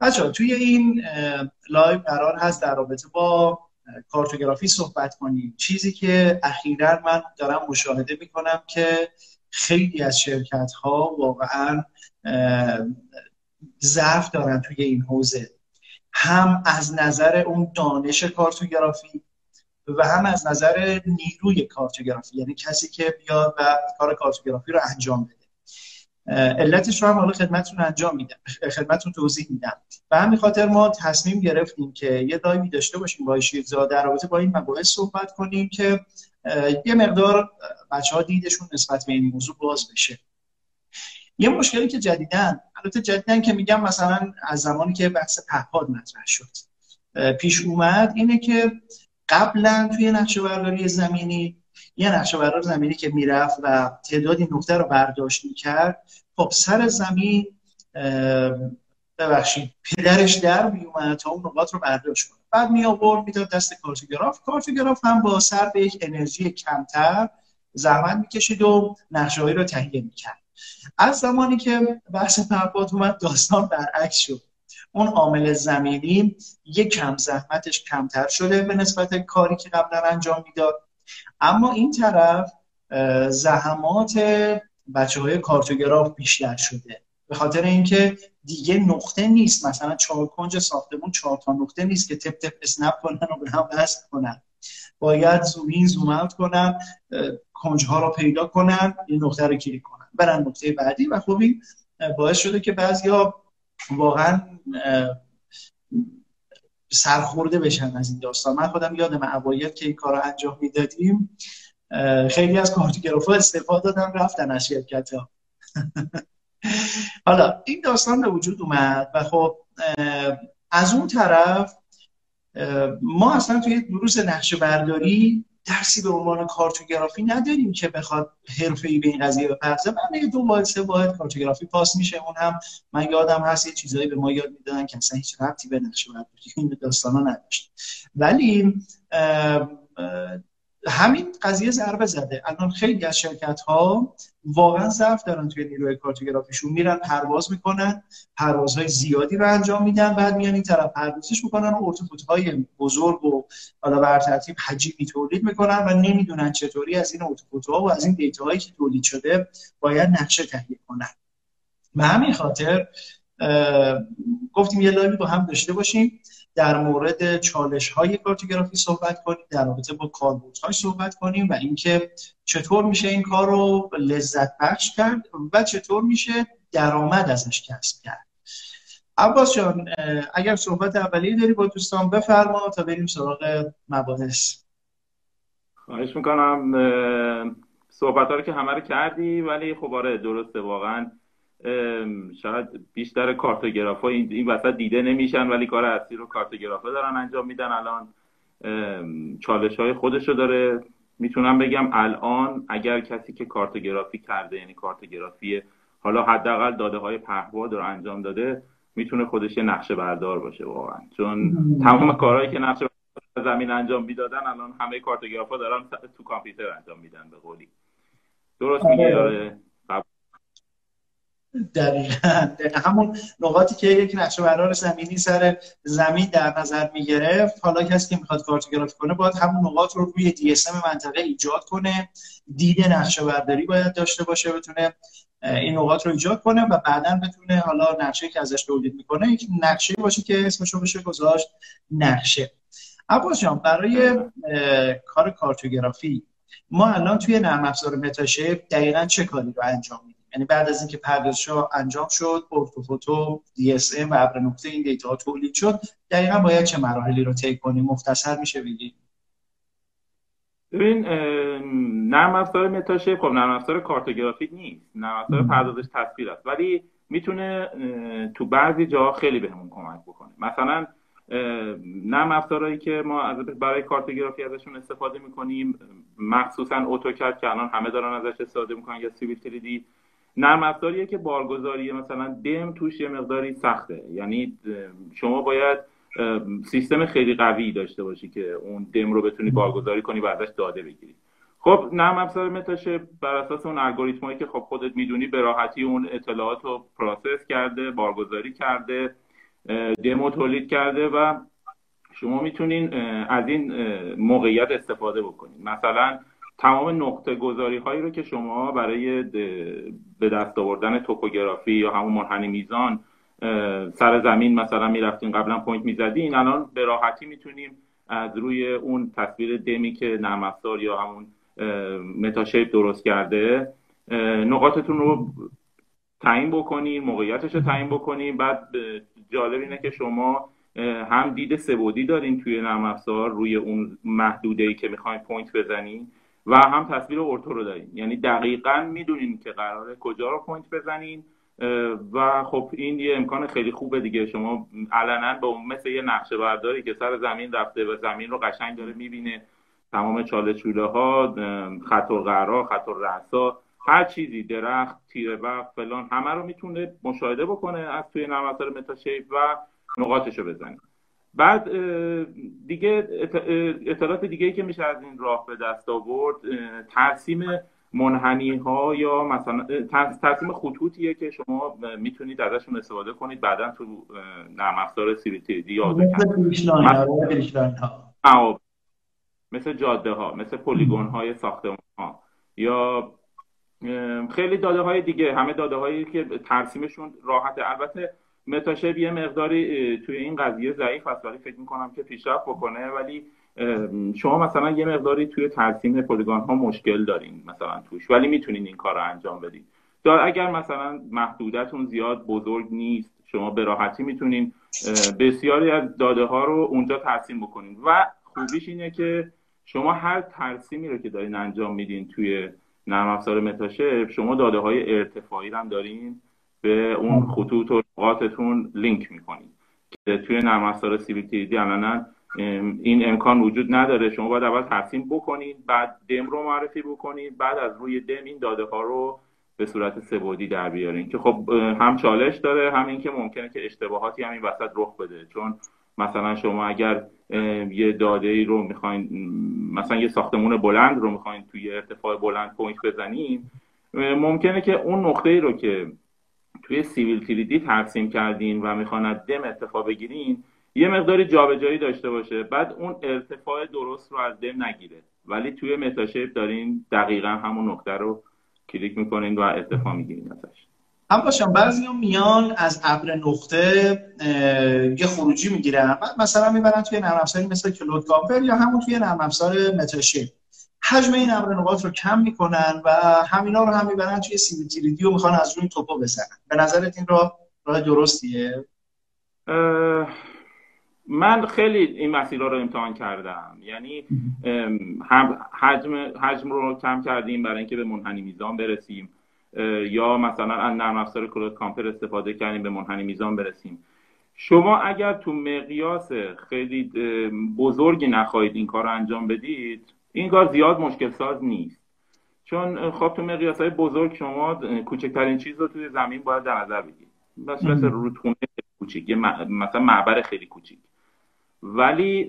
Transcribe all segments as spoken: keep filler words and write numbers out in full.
بچه‌ها توی این لایو قرار هست در رابطه با کارتوگرافی صحبت کنیم. چیزی که اخیراً من دارم مشاهده میکنم که خیلی از شرکت‌ها واقعاً ضعف دارن توی این حوزه، هم از نظر اون دانش کارتوگرافی و هم از نظر نیروی کارتوگرافی، یعنی کسی که بیاد و کار کارتوگرافی رو انجام بده. علتش رو هم حالا خدمتتون انجام میدم، خدمتتون توضیح میدم. و همین خاطر ما تصمیم گرفتیم که یه لایو داشته باشیم با شیرزاد در رابطه با این مباحث صحبت کنیم که یه مقدار بچه‌ها دیدشون نسبت به این موضوع باز بشه. یه مشکلی که جدیدن، البته جدیدن که میگم مثلا از زمانی که بحث پهپاد مطرح شد پیش اومد، اینه که قبلا توی نقشه برداری زمینی یه نقشه بردار زمینی که میرفت و تعدادی نقطه رو برداشت میکرد، خب سر زمین ببخشید پدرش در میومد تا اون نقاط رو برداشت کنه، بعد می آورد میداد دست کارتوگراف. کارتوگراف هم با سر به یک انرژی کمتر زحمت میکشید و نقشه‌ای رو تهیه میکرد. از زمانی که بحث پهپاد اومد داستان برعکس شد، اون عامل زمینی یک کم زحمتش کمتر شده به نسبت کاری که قبلا انجام میداد، اما این طرف زحمات بچه‌های کارتوگراف بیشتر شده به خاطر اینکه دیگه نقطه نیست، مثلا چهار کنج ساختمون چهار تا نقطه نیست که تپ تپ اسنپ کنن و به هم وصل کنن، باید زوم این زوم اوت کنن، کنج‌ها رو پیدا کنن، این نقطه رو کلیک کنن برن نقطه بعدی. و خب این باعث شده که بعضیا واقعا سرخورده بشن از این داستان. من خودم یادم اوایل که این کارو انجام میدادیم خیلی از کارتوگرافا استفاده دادن رفتن از شرکت‌ها. حالا این داستان به وجود اومد و خب از اون طرف ما اصلا توی دروس نقشه برداری درسی به عنوان کارتوگرافی نداریم که بخواد حرفه‌ای به این قضیه بپردازه. من یه دو واحد سه واحد کارتوگرافی پاس میشه، اون هم من یادم هست یه چیزایی به ما یاد میدادن که اصلا هیچ ربطی به نقشه برداری این داستانا نداشت، ولی اه اه همین قضیه ضربه زده. الان خیلی از شرکت‌ها واقعا ضعف دارن توی نیروی کارتوگرافیشون، میرن پرواز میکنن، پروازهای زیادی رو انجام میدن، بعد میان این طرف پردازش میکنن و ارتوفوت‌های بزرگ و حالا بر ترتیب حجمی تولید میکنن و نمیدونن چطوری از این ارتوفوت‌ها و از این دیتاهایی که تولید شده باید نقشه تهیه کنن. به همین خاطر گفتیم یه لایو با هم داشته باشیم، در مورد چالش‌های کارتوگرافی صحبت کنیم، در رابطه با کاربردهاش صحبت کنیم و اینکه چطور میشه این کار رو لذت بخش کرد و چطور میشه درآمد ازش کسب کرد. عباس جان اگر صحبت اولیه داری با دوستان بفرما تا بریم سراغ مباحث. خواهش میکنم. صحبت‌ها رو که همه رو کردی، ولی خب آره درسته، واقعاً شاید بیشتر کارتوگرافا این این وسط دیده نمیشن، ولی کار اصلی رو کارتوگرافا دارن انجام میدن. الان چالش‌های خودشو داره. میتونم بگم الان اگر کسی که کارتوگرافی کرده، یعنی کارتوگرافی حالا حداقل داده‌های پهپاد رو انجام داده، میتونه خودش یه نقشه بردار باشه واقعا، چون تمام کارهایی که نقشه بردار زمین انجام میدادن الان همه کارتوگرافا دارن تو کامپیوتر انجام میدن. به قولی درست میگه، دقیقاً همون نقاطی که یک نقشه بردار زمینی سر زمین در نظر میگرفت، حالا کسی که میخواد کارتوگرافی کنه باید همون نقاط رو روی دی اس ام منطقه ایجاد کنه، دید نقشه برداری باید داشته باشه، بتونه این نقاط رو ایجاد کنه و بعداً بتونه حالا نقشه که ازش تولید میکنه یک نقشه باشه که اسمش رو بشه گذاشت نقشه. عباس جان برای کار کارتوگرافی ما الان توی نرم افزار متاشیپ دقیقاً چه کاری رو انجام میدیم؟ یعنی بعد از اینکه پردازش انجام شد، ارتوفوتو، دی اس ام و ابر نقطه این دیتا تولید شد، دقیقاً باید چه مراحلی رو طی کنیم؟ مختصر میشه بگید؟ ببین نرم افزار متاشیپ خب نرم افزار کارتوگرافی نیست، نرم افزار پردازش تصویر است، ولی میتونه تو بعضی جاها خیلی بهمون کمک بکنه. مثلا نرم افزارهایی که ما از برای کارتوگرافی ازشون استفاده میکنیم، مخصوصا اتوکد که الان همه دارن ازش استفاده میکنن، یا سیویل تری دی، نرم افزاریه که بارگذاری مثلا دم توش یه مقداری سخته، یعنی شما باید سیستم خیلی قوی داشته باشی که اون دم رو بتونی بارگذاری کنی و ازش داده بگیری. خب نرم افزار متاشه بر اساس اون الگوریتمایی که خب خودت میدونی به راحتی اون اطلاعات رو پروسس کرده، بارگذاری کرده، دمو تولید کرده و شما میتونین از این موقعیت استفاده بکنید. مثلا تمام نقطه گذاری هایی رو که شما برای به دست آوردن توپوگرافی یا همون منحنی میزان سر زمین مثلا میرفتین قبلا پوینت میزدین، الان به راحتی میتونیم از روی اون تصویر دمی که نرم افزار یا همون متاشیپ درست کرده نقاطتون رو تعیین بکنین، موقعیتش رو تعیین بکنین. بعد جالب اینه که شما هم دید سه‌بعدی دارین توی نرم افزار روی اون محدوده‌ای که میخواین پوینت بزنین و هم تصویر اورتو رو دارین، یعنی دقیقاً میدونین که قراره کجا رو پوینت بزنین و خب این یه امکان خیلی خوبه دیگه. شما علنا به مثل یه نقشه برداری که سر زمین رفته و زمین رو قشنگ داره میبینه، تمام چاله چوله ها، خط و قرا، خط و رسا، هر چیزی، درخت، تیره وقت فلان، همه رو میتونه مشاهده بکنه از توی نرم افزار متاشیپ و نقاطش رو بزنه. بعد دیگه اطلاعات دیگه ای که میشه از این راه به دست آورد ترسیم منحنی ها یا مثلا ترسیم خطوطیه که شما میتونید ازشون استفاده کنید بعدا تو نرم افزار سیویل تری دی یا مثل, مثل جاده ها، مثل پلیگون های ساختمان ها یا خیلی داده های دیگه، همه داده هایی که ترسیمشون راحته. البته متاشیپ یه مقداری توی این قضیه ضعیف است ولی فکر میکنم که پیشرفت بکنه. ولی شما مثلا یه مقداری توی ترسیم پلیگان ها مشکل دارین مثلا توش، ولی میتونین این کار رو انجام بدین. اگر مثلا محدودتون زیاد بزرگ نیست شما به راحتی میتونین بسیاری از داده ها رو اونجا ترسیم بکنین و خوبیش اینه که شما هر ترسیمی رو که دارین انجام میدین توی نرم افزار متاشیپ شما داده های ارتفاعی رو هم دارین به اون خطوط و نقاطتون لینک میکنین که توی نرم افزار سیویل تری دی علنا این امکان وجود نداره. شما باید اول ترسیم بکنید، بعد دم رو معرفی بکنید، بعد از روی دم این داده ها رو به صورت سه‌بعدی در بیارین که خب هم چالش داره هم اینکه ممکنه که اشتباهاتی همین وسط رخ بده. چون مثلا شما اگر یه داده ای رو میخواین، مثلا یه ساختمون بلند رو میخواین توی ارتفاع بلند پوینت بزنیم، ممکنه که اون نقطه ای رو که توی سیویل تری دی ترسیم کردین و میخواین دم ارتفاع بگیرین یه مقداری جابجایی داشته باشه، بعد اون ارتفاع درست رو از دم نگیره. ولی توی متاشیپ دارین دقیقا همون نقطه رو کلیک میکنین و ارتفاع میگیرین ازش. هم باشم بعضی هم میان از ابر نقطه یه خروجی میگیرن، بعد مثلا میبرن توی نرم افزاری مثل کلود کامپر یا همون توی نرم افزار متاشیپ حجم این ابر نقاط رو کم میکنن و همینا رو هم میبرن توی سیویل تری دی و میخوان از روی توپو بزنن. به نظرت این راه راه درستیه؟ اه... من خیلی این مسیرها رو امتحان کردم، یعنی حجم حجم رو کم کردیم برای اینکه به منحنی میزان برسیم، یا مثلا از نرم افزار کلود کامپر استفاده کردیم به منحنی میزان برسیم. شما اگر تو مقیاس خیلی بزرگی نخواهید این کار رو انجام بدید، این کار زیاد مشکل ساز نیست، چون خب تو مقیاس‌های بزرگ شما کوچکترین چیز رو توی زمین باید در نظر بگیرید، بس مثل رودخونه کوچیک، مثلا معبر خیلی کوچیک. ولی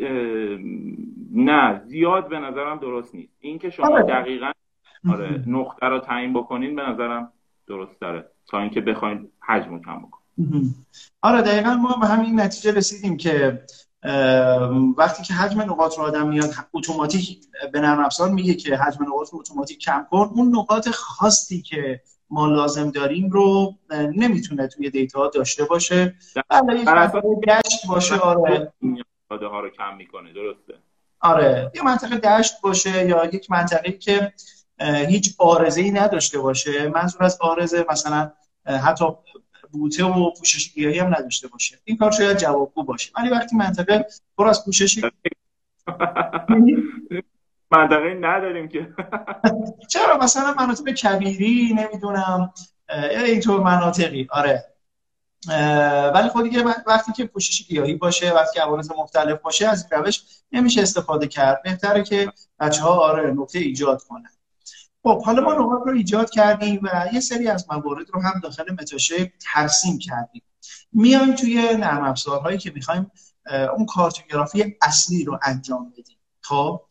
نه، زیاد به نظرم درست نیست. اینکه شما دقیقاً آره نقطه رو تعیین بکنین به نظرم درست داره تا اینکه بخواید حجم رو کم بکنین. آره دقیقاً ما به همین نتیجه رسیدیم که وقتی که حجم نقاط رو آدم میاد اتوماتیک به نرم افزار میگه که حجم نقاط رو اتوماتیک کم کن، اون نقاط خاصی که ما لازم داریم رو نمیتونه توی دیتا داشته باشه. بله یک منطقه دشت باشه، آره داده ها رو کم میکنه، درسته. آره یه منطقه دشت باشه یا یک منطقه که هیچ آرزه‌ای نداشته باشه، منظور از آرزه مثلا حتی بوته و پوشش گیاهی هم نداشته باشه، این کار شاید جوابگو باشه. ولی وقتی منطقه پر از پوشش منطقه نداریم که چرا مثلا مناطق کبیری نمیدونم اینطور مناطقی، آره. ولی خود دیگه وقتی که پوشش گیاهی باشه، وقتی عوارض مختلف باشه، از این روش نمیشه استفاده کرد. بهتره که بچه‌ها آره نقطه ایجاد کنن. خب حالا ما نقاط رو ایجاد کردیم و یه سری از موارد رو هم داخل متاشیپ ترسیم کردیم. میایم توی نرم افزارهایی که میخوایم اون کارتوگرافی اصلی رو انجام بدیم. خب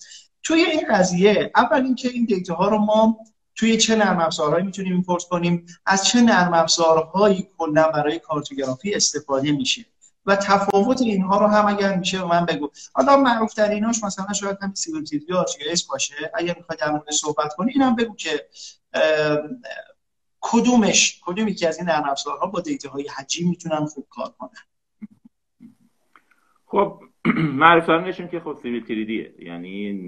توی این قضیه اول اینکه این دیتا ها رو ما توی چه نرم افزارهایی میتونیم ایمپورت کنیم، از چه نرم افزارهایی کلا برای کارتوگرافی استفاده میشه، و تفاوت اینها رو هم اگر میشه من بگو. حالا معروف تریناش مثلا شاید هم سیویل تری دی آرچیس باشه. اگر میخوای در مورد صحبت کنی اینم بگو که کدومش کدومی که از این نرم افزارها با دیتاهای حجم میتونن خوب کار کنن. خب معروف ترینشون که خب سیویل تری دیه، یعنی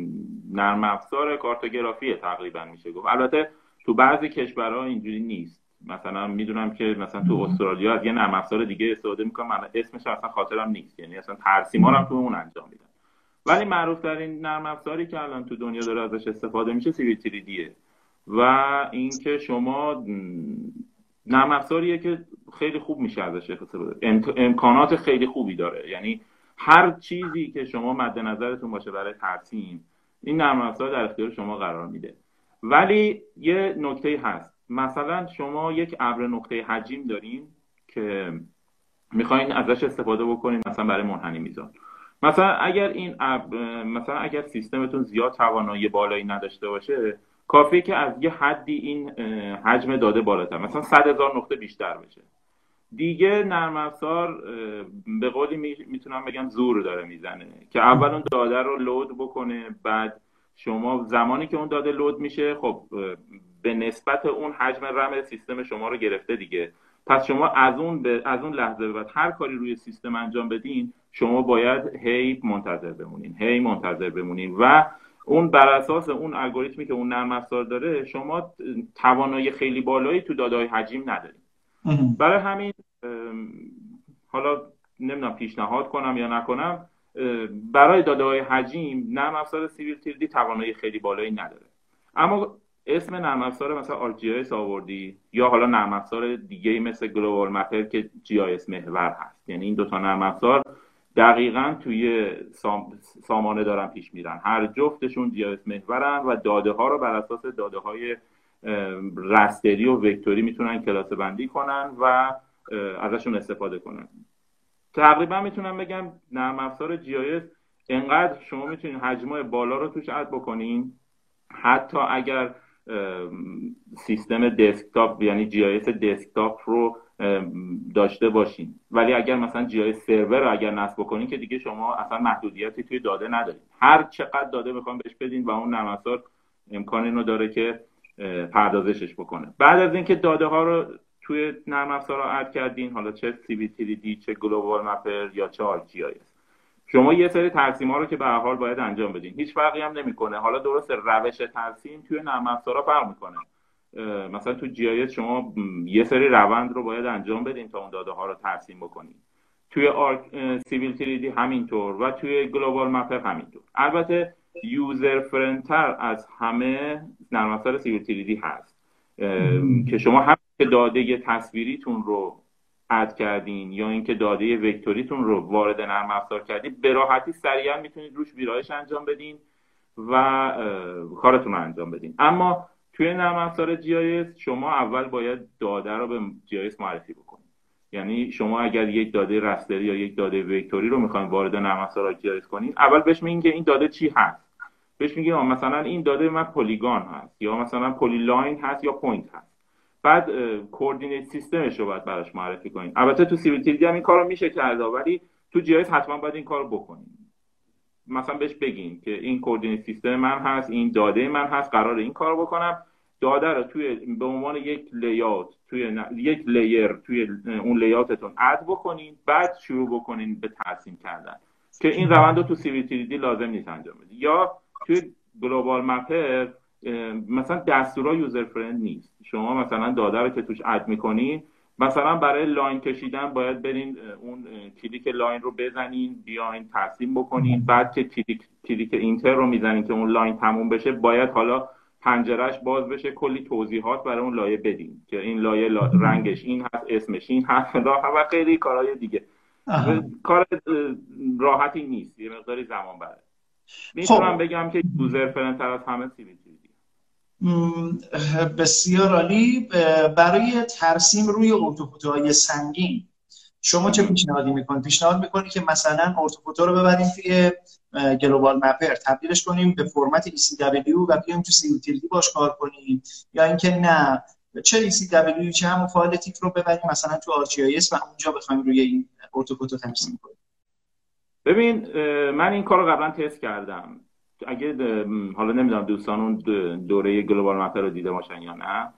نرم افزار کارتوگرافی تقریبا میشه گفت. البته تو بعضی کشورها اینجوری نیست، مثلا میدونم که مثلا تو استرالیا از یه نرم افزار دیگه استفاده میکنم، من اسمش اصلا خاطرم نیست، یعنی اصلا ترسیما هم تو اون انجام میدن. ولی معروف ترین نرم افزاری که الان تو دنیا داره ازش استفاده میشه سیویل تری دیه و اینکه شما نرم افزاریه که خیلی خوب میشه ازش استفاده، امکانات خیلی خوبی داره، یعنی هر چیزی که شما مد نظرتون باشه برای ترسیم این نرم افزار در اختیار شما قرار میده. ولی یه نکته هست، مثلا شما یک ابر نقطه حجم دارین که میخواین ازش استفاده بکنین مثلا برای منحنی میزان. مثلا اگر این ابر، مثلا اگر سیستمتون زیاد توانایی بالایی نداشته باشه، کافیه که از یه حدی این حجم داده بالاتر، مثلا صد هزار نقطه بیشتر بشه، دیگه نرم افزار به قولی میتونم بگم زور داره میزنه که اول اون داده رو لود بکنه، بعد شما زمانی که اون داده لود میشه خب به نسبت اون حجم رم سیستم شما رو گرفته دیگه. پس شما از اون ب... از اون لحظه به بعد هر کاری روی سیستم انجام بدین شما باید هی منتظر بمونین هی منتظر بمونین و اون بر اساس اون الگوریتمی که اون نرم افزار داره شما توانایی خیلی بالایی تو داده‌های حجم ندارید. برای همین حالا نمیدونم پیشنهاد کنم یا نکنم، برای داده‌های حجم نرم افزار سیویل تری دی توانایی خیلی بالایی نداره. اما اسم نرم افزار مثلا آر جی آی اس آوردی یا حالا نرم افزار دیگه مثل گلوبال مپر که جی آی اس محور هست، یعنی این دو تا نرم افزار دقیقاً توی سام... سامانه دارن پیش میرن، هر جفتشون جی آی اس محورن و داده ها رو بر اساس داده های رستری و وکتوری میتونن کلاس بندی کنن و ازشون استفاده کنن. تقریبا میتونم بگم نرم افزار جی آی اس انقدر شما میتونین حجمای بالا رو توش اد بکنین، حتی اگر سیستم دسکتاپ یعنی جی آی اس دسکتاپ رو داشته باشین، ولی اگر مثلا جی آی اس سرور رو اگر نصب کنین که دیگه شما اصلا محدودیتی توی داده ندارید، هر چقدر داده بخوام بهش بدین و اون نرم افزار امکان اینو داره که پردازشش بکنه. بعد از اینکه داده ها رو توی نرم افزار رو اد کردین، حالا چه سیویل تری دی چه گلوبال مپر یا چه آر جی آی اس، شما یه سری ترسیم‌ها رو که به هر حال باید انجام بدین، هیچ فرقی هم نمی‌کنه. حالا درسته روش ترسیم توی نرم افزارا فرق می‌کنه، مثلا تو جی آی اس شما یه سری روند رو باید انجام بدین تا اون داده ها رو ترسیم بکنین، توی آر... سیویل تری دی همینطور و توی گلوبال مپر همینطور. البته یوزر فرندتر از همه نرم افزار سیویل تری دی هست که شما هم که داده تصویریتون رو اد کردین یا اینکه داده وکتوریتون رو وارد نرم افزار کردین، به راحتی سریعا میتونید روش ویرایش انجام بدین و کارتون رو انجام بدین. اما توی نرم افزار جی آی اس شما اول باید داده رو به جی آی اس معرفی بکنید، یعنی شما اگر یک داده رستری یا یک داده وکتوری رو میخواین وارد نرم افزار جی آی اس کنین، اول بهش میگین که این داده چی هست، بهش میگین مثلا این داده من پلیگان هست یا مثلا پلی لاین هست یا پوینت هست، بعد کوردینیت سیستمش رو باید براش معرفی کنین. البته تو سیویل تری دی هم این کار رو میشه کرد، ولی تو جی آی اس حتما باید این کار رو بکنین، مثلا بهش بگین که این کوردینیت سیستم من هست، این داده من هست، قرار این کار رو بکنم، داده رو توی به عنوان یک لیاوت توی ن... یک لیر توی اون لیاتتون اد بکنین، بعد شروع بکنین به ترسیم کردن که این روند رو تو سیویل تری دی لازم نیست انجام بدین. یا توی گلوبال مپر مثلا دستورا یوزر فرند نیست، شما مثلا داده رو که توش اد میکنین، مثلا برای لاین کشیدن باید برین اون کلیک لاین رو بزنین، بیاین ترسیم بکنین، بعد که کلیک کلیک اینتر رو میزنین که اون لاین تموم بشه، باید حالا پنجرهش باز بشه، کلی توضیحات برای اون لایه بدین که این لایه لا... رنگش این هست، اسمش این هست و خیلی کارهای دیگه. کار راحتی نیست، یه مقداری زمان بره. میتونم خب. بگم که یوزر فرندتر از همه سیویل تری دی. بسیار عالی. برای ترسیم روی ارتوفوتوهای سنگین شما چه پیشنهادی میکنید؟ پیشنهاد میکنید که مثلا ارتوفوتو رو ببریم توی گلوبال مپر، تبدیلش کنیم به فرمت ای سی دبلیو و بیایم تو سیویل تری دی باش کار کنیم، یا اینکه نه چه ای سی دبلیو چه همون فایل تیتر رو ببریم مثلا تو آر جی آی اس و اونجا بخوایم روی این ارتوکد رو تنظیم می‌کنه. ببین من این کارو قبلا تست کردم، اگه حالا نمیدونم دوستان اون دوره گلوبال مپر رو دیده باشن یا نه.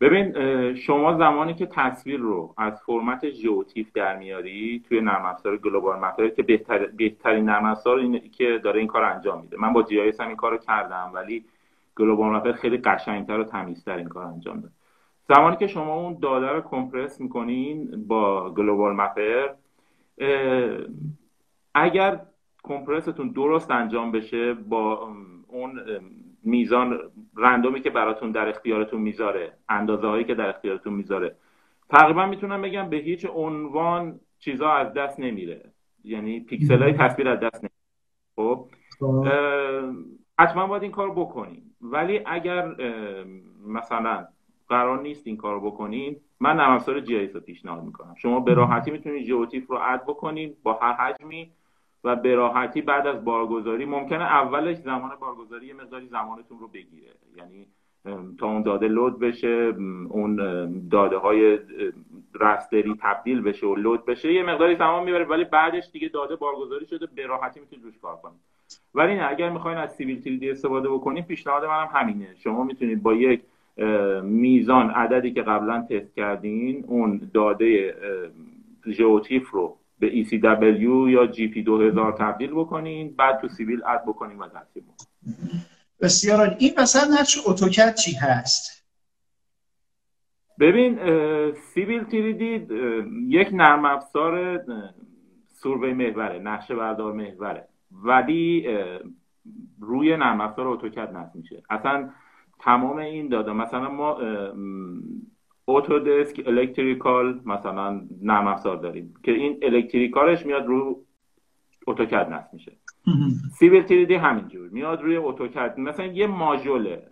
ببین شما زمانی که تصویر رو از فرمت ژئوتیف در میاری توی نرم افزار گلوبال مپر که بهتر بهترین نرم افزار اینه که داره این کار انجام میده. من با جی آی اس هم این کارو کردم ولی گلوبال مپر خیلی قشنگتر و تمیزتر این کار انجام میده. زمانی که شما اون داده رو کمپرس میکنین با گلوبال مپر، اگر کمپرستون درست انجام بشه با اون میزان رندومی که براتون در اختیارتون میذاره، اندازه هایی که در اختیارتون میذاره، تقریبا میتونم بگم به هیچ عنوان چیزا از دست نمیره، یعنی پیکسل های تصویر از دست نمیره. خب حتما باید این کار بکنیم، ولی اگر مثلا قرار نیست این کار بکنین، من نرم افزار جی آی اس رو پیشنهاد میکنم. شما به راحتی میتونید ژئوتیف رو اد بکنین با هر حجمی و به راحتی بعد از بارگذاری، ممکنه اولش زمان بارگذاری یه مقداری زمانتون رو بگیره، یعنی تا اون داده لود بشه، اون داده های رستری تبدیل بشه و لود بشه یه مقداری زمان میبره، ولی بعدش دیگه داده بارگذاری شده به راحتی میتونید روش کار کنید. ولی نه، اگر میخواین از سیویل تری دی استفاده بکنید، پیشنهاد منم همینه. شما میتونید با یک میزان عددی که قبلا تست کردین اون داده ژئوتیف رو به ای سی دبلیو یا جی پی دو هزار تبدیل بکنین، بعد تو سیویل اد بکنین و ترتیب بدین. بسیار. این مثلا نقش اتوکد چی هست؟ ببین سیویل تری دی یک نرم افزار سروی محوره، نقشه بردار محوره، ولی روی نرم افزار اتوکد نصب میشه. اصلا تمام این داده، مثلا ما Autodesk Electrical مثلا نرم افزار داریم که این الکتریکالش میاد رو اتوکد نصب میشه. سیویل تری دی همینجور میاد روی اتوکد، مثلا یه ماژوله،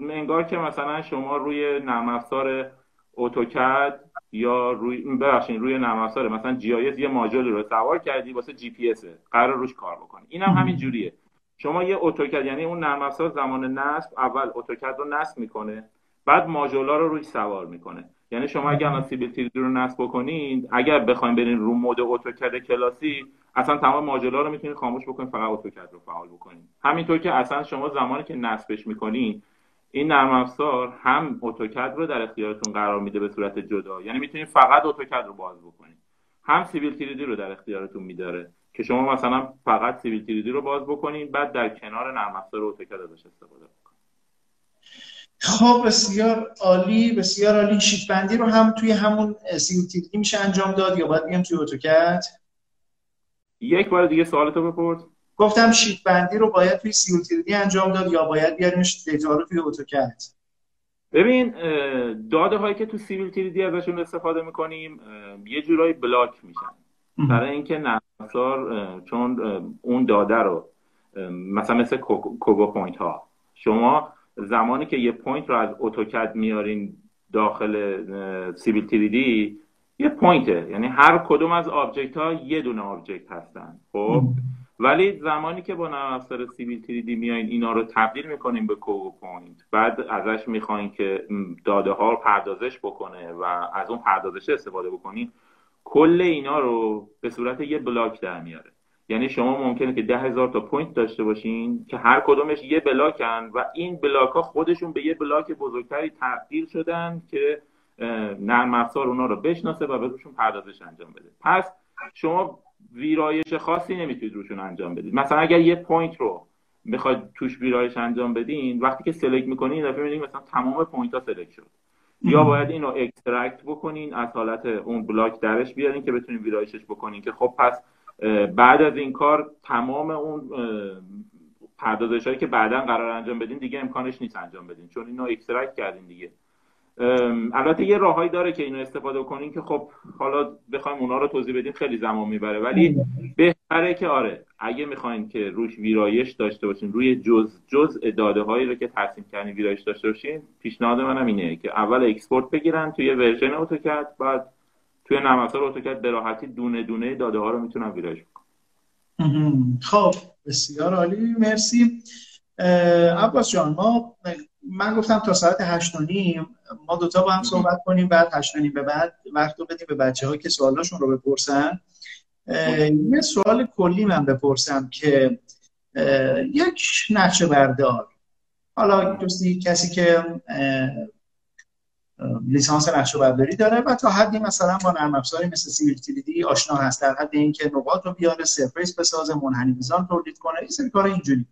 انگار که مثلا شما روی نرم افزار اتوکد یا روی ببخشید روی نرم افزار مثلا جی آی اس یه ماژول رو سوار کردی واسه جی پی اس، قرار روش کار بکنی. اینم هم همین جوریه. شما یه اتوکد، یعنی اون نرم افزار زمان نصب اول اتوکد رو نصب میکنه، بعد ماژولا رو روی سوار میکنه. یعنی شما اگر الان سیویل تری دی رو نصب بکنید، اگر بخواید برین رو مود اتوکد کلاسی، اصلا تمام ماژولا رو میتونید خاموش بکنید، فقط اتوکد رو فعال بکنید. همینطور که اصلا شما زمانی که نصبش میکنید، این نرم افزار هم اتوکد رو در اختیارتون قرار میده به صورت جدا، یعنی میتونید فقط اتوکد رو باز بکنید، هم سیویل تری دی رو در اختیارتون میداره که شما مثلا فقط سیویل تری دی رو باز بکنید، بعد در کنار نرم افزار اتوکد ازش استفاده کنید. خب بسیار عالی، بسیار عالی. شیت بندی رو هم توی همون سیویل تری دی میشه انجام داد یا باید بگم توی اتوکد؟ یک بار دیگه سوالتو بپرس. گفتم شیت بندی رو باید توی سیویل تری دی انجام داد یا باید بیاریمش دیتا رو توی اتوکد؟ ببین داده هایی که تو سیویل تری دی ازشون استفاده میکنیم یه جورایی بلاک میشن، برای اینکه نرم افزار چون اون داده رو مثلا مثل کوبو پوینت ها، شما زمانی که یه پوینت رو از اتوکد میارین داخل سیویل تری دی، یه پوینته، یعنی هر کدوم از آبجکت ها یه دونه آبجکت هستن. خب ولی زمانی که با نرم افزار سیویل تری دی میایین اینا رو تبدیل میکنیم به کوبو پوینت، بعد ازش میخواین که داده ها رو پردازش بکنه و از اون پردازش استفاده بکنین، کل اینا رو به صورت یه بلاک در میاره. یعنی شما ممکنه که ده هزار تا پوینت داشته باشین که هر کدومش یه بلاکن و این بلاک ها خودشون به یه بلاک بزرگتری تبدیل شدن که نرم افزار اونا رو بشناسه و به روشون پردازش انجام بده. پس شما ویرایش خاصی نمیتونید روشون انجام بدید. مثلا اگر یه پوینت رو میخواید توش ویرایش انجام بدین، وقتی که سلکت میکنین دفعه میبینید مثلا تمام پوینت ها سلکت شد. یا باید اینو اکسترکت بکنین، از حالت اون بلاک درش بیارین که بتونین ویرایشش بکنین که خب پس بعد از این کار تمام اون پردازش‌هایی که بعداً قرار انجام بدین دیگه امکانش نیست انجام بدین، چون اینو اکسترکت کردین دیگه. البته یه راههایی داره که اینو استفاده کنین که خب حالا بخوایم اونا رو توضیح بدیم خیلی زمان میبره، ولی بهتره که آره اگه میخواین که روش ویرایش داشته باشین، روی جزء جزء داده‌هایی رو که تقسیم کردین ویرایش داشته باشین، پیشنهاد منم اینه که اول اکسپورت بگیرن توی ورژن اتوکد، بعد توی نرم افزار اتوکد به راحتی دونه دونه داده ها رو میتونم ویرایش بکنم. خب بسیار عالی، مرسی. عباس جان، ما من گفتم تا ساعت هشت و نیم ما دوتا با هم صحبت کنیم، بعد هشت و نیم به بعد وقت رو بدیم به بچه ها که سوالاشون رو بپرسن. یه سوال کلی من بپرسم که یک نقشه بردار، حالا دوستی کسی که لیسانس نقشه برداری داره و تا حدی مثلا با نرم افزاری مثل سیویل تری دی آشنا هست، در حد اینکه نقاط رو بیاره، سرفیس بسازه، منحنی میزان تولید کنه، این سری کارا اینجوری،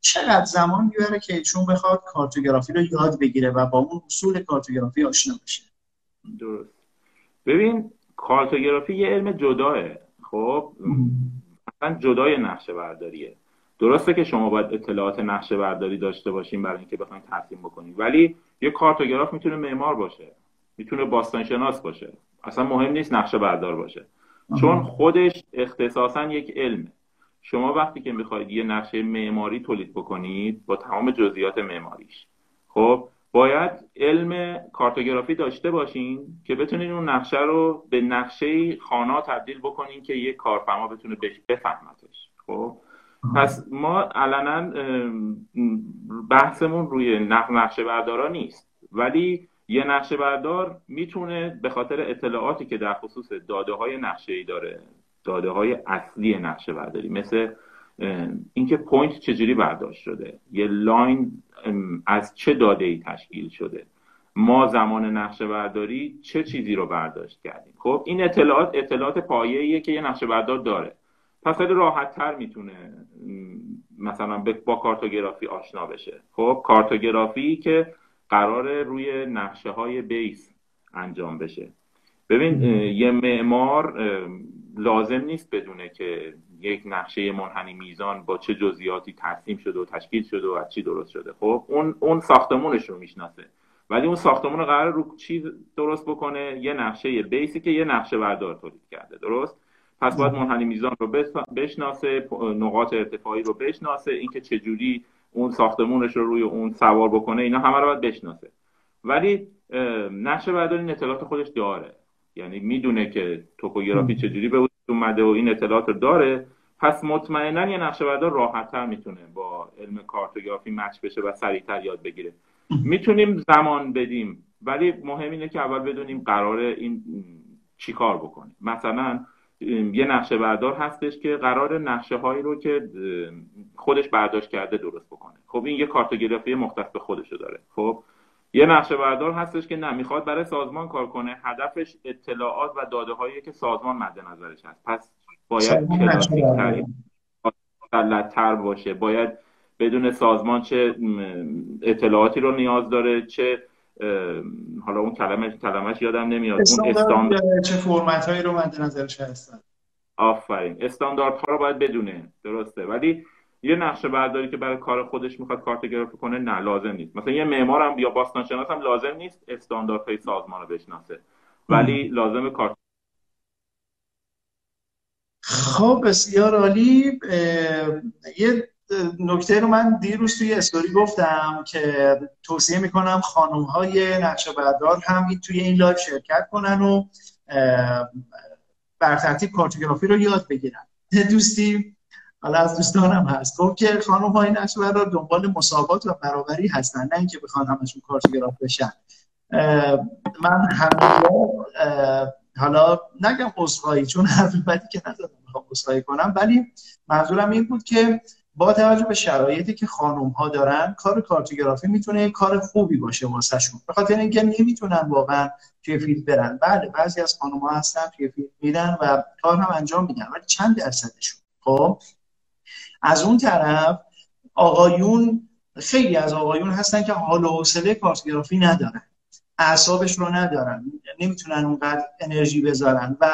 چقدر زمان میبره که ایشون بخواد کارتوگرافی رو یاد بگیره و با اون اصول کارتوگرافی آشنا بشه؟ درست. ببین کارتوگرافی یه علم جداه، خب مثلا جدای نقشه برداریه. درسته که شما باید اطلاعات نقشه برداری داشته باشین برای اینکه بخواید ترسیم بکنید، ولی یه کارتوگراف میتونه معمار باشه، میتونه باستانشناس باشه، اصلا مهم نیست نقشه بردار باشه، چون خودش اختصاصا یک علمه. شما وقتی که میخواید یه نقشه معماری تولید بکنید با تمام جزئیات معماریش، خب باید علم کارتوگرافی داشته باشین که بتونین اون نقشه رو به نقشه خانه تبدیل بکنین که یه کارفرما بتونه بفهمتش. خب پس ما علنا بحثمون روی نقشه بردارا نیست، ولی یه نقشه بردار میتونه به خاطر اطلاعاتی که در خصوص داده های نقشه ای داره، داده های اصلی نقشه برداری، مثل اینکه پوینت چجوری برداشت شده، یه لاین از چه داده ای تشکیل شده، ما زمان نقشه برداری چه چیزی رو برداشت کردیم. خب این اطلاعات اطلاعات پایه‌ایه که یه نقشه بردار داره، پس خیلی راحت تر میتونه مثلا با کارتوگرافی آشنا بشه. خب کارتوگرافی که قراره روی نقشه های بیس انجام بشه. ببین یه معمار لازم نیست بدونه که یک نقشه منحنی میزان با چه جزئیاتی ترسیم شده و تشکیل شده و از چی درست شده. خب اون اون ساختمونش رو میشناسه، ولی اون ساختمون رو قراره رو چی درست بکنه؟ یه نقشه بیسی که یه نقشه بردار تولید کرده، درست؟ پس باید منحنی میزان رو بشناسه، نقاط ارتفاعی رو بشناسه، اینکه چجوری اون ساختمونش رو روی اون سوار بکنه، اینا همه رو باید بشناسه. ولی نقشه بردار این اطلاعات خودش داره، یعنی میدونه که توپوگرافی چجوری به وجود اومده و این اطلاعات رو داره، پس مطمئنا یه نقشه بردار راحت‌تر میتونه با علم کارتوگرافی مچ بشه و سریعتر یاد بگیره. میتونیم زمان بدیم، ولی مهم اینه که اول بدونیم قراره این چیکار بکنه. مثلا یه نقشه بردار هستش که قرار نقشه هایی رو که خودش برداشت کرده درست بکنه، خب این یه کارتوگرافی مختص به خودشو داره. خب یه نقشه بردار هستش که نه، میخواد برای سازمان کار کنه، هدفش اطلاعات و داده هایی که سازمان مد نظرش هست، پس باید کلاسیک تر مسلط‌تر باشه، باید بدون سازمان چه اطلاعاتی رو نیاز داره، چه حالا اون کلمه کلمه‌اش یادم نمیاد، اون استاندارد چه فرمت‌هایی رو مد نظرش هستن. آفرین، استانداردها رو باید بدونه، درسته. ولی یه نقشه برداری که برای کار خودش میخواد کارتوگرافی کنه، نه لازم نیست. مثلا یه معمارم یا باستانشناس هم لازم نیست استانداردهای سازمان رو بشناسه، ولی لازم کارت. خب بسیار عالی. یه نکته رو من دیروز توی استوری گفتم که توصیه میکنم خانوم‌های نقشه‌بردار هم توی این لایو شرکت کنن و بر ترتیب کارتوگرافی رو یاد بگیرن. دوستی حالا از دوستانم هست گفت که خانوم‌های نقشه‌بردار دنبال مساوات و برابری هستن، نه اینکه بخوان همشون کارتوگراف بشن. من همینجا حالا نگم عذرخواهی، چون حرف بدی که نزدم میخوام عذرخواهی کنم، ولی منظورم این بود که با توجه به شرایطی که خانم‌ها دارن، کار کارتوگرافی میتونه کار خوبی باشه واسهشون، به خاطر اینکه نمیتونن واقعا توی فیلد برن. بله بعضی از خانم‌ها هستن توی فیلد میرن و کار هم انجام میدن، ولی چند درصدشون. خب از اون طرف آقایون، خیلی از آقایون هستن که حال و حوصله کارتوگرافی ندارن، اعصابش رو ندارن، نمیتونن اونقدر انرژی بذارن، و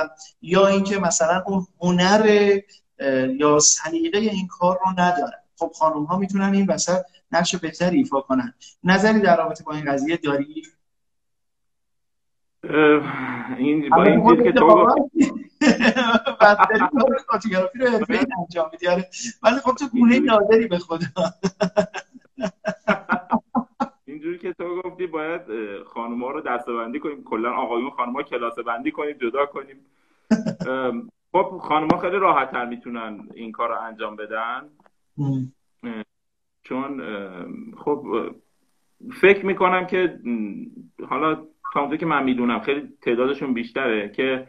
یا اینکه مثلا اون هنر یا سلیقه این کار رو ندارن. خب خانم ها میتونن این وسط نقش بهتری ایفا کنن. نظری در رابطه با این قضیه داری؟ این با این دید که تو کارتوگرافی رو حرفه‌ای انجام میدی، ولی خب تو گونه نادری به خدا. اینجوری که تو گفتی باید خانم‌ها رو دسته‌بندی کنیم، کلا آقایون خانم‌ها کلاسه بندی کنیم، جدا کنیم. خب خانم‌ها خیلی راحت‌تر میتونن این کار رو انجام بدن، چون خب فکر میکنم که حالا تا اونجایی که من میدونم خیلی تعدادشون بیشتره که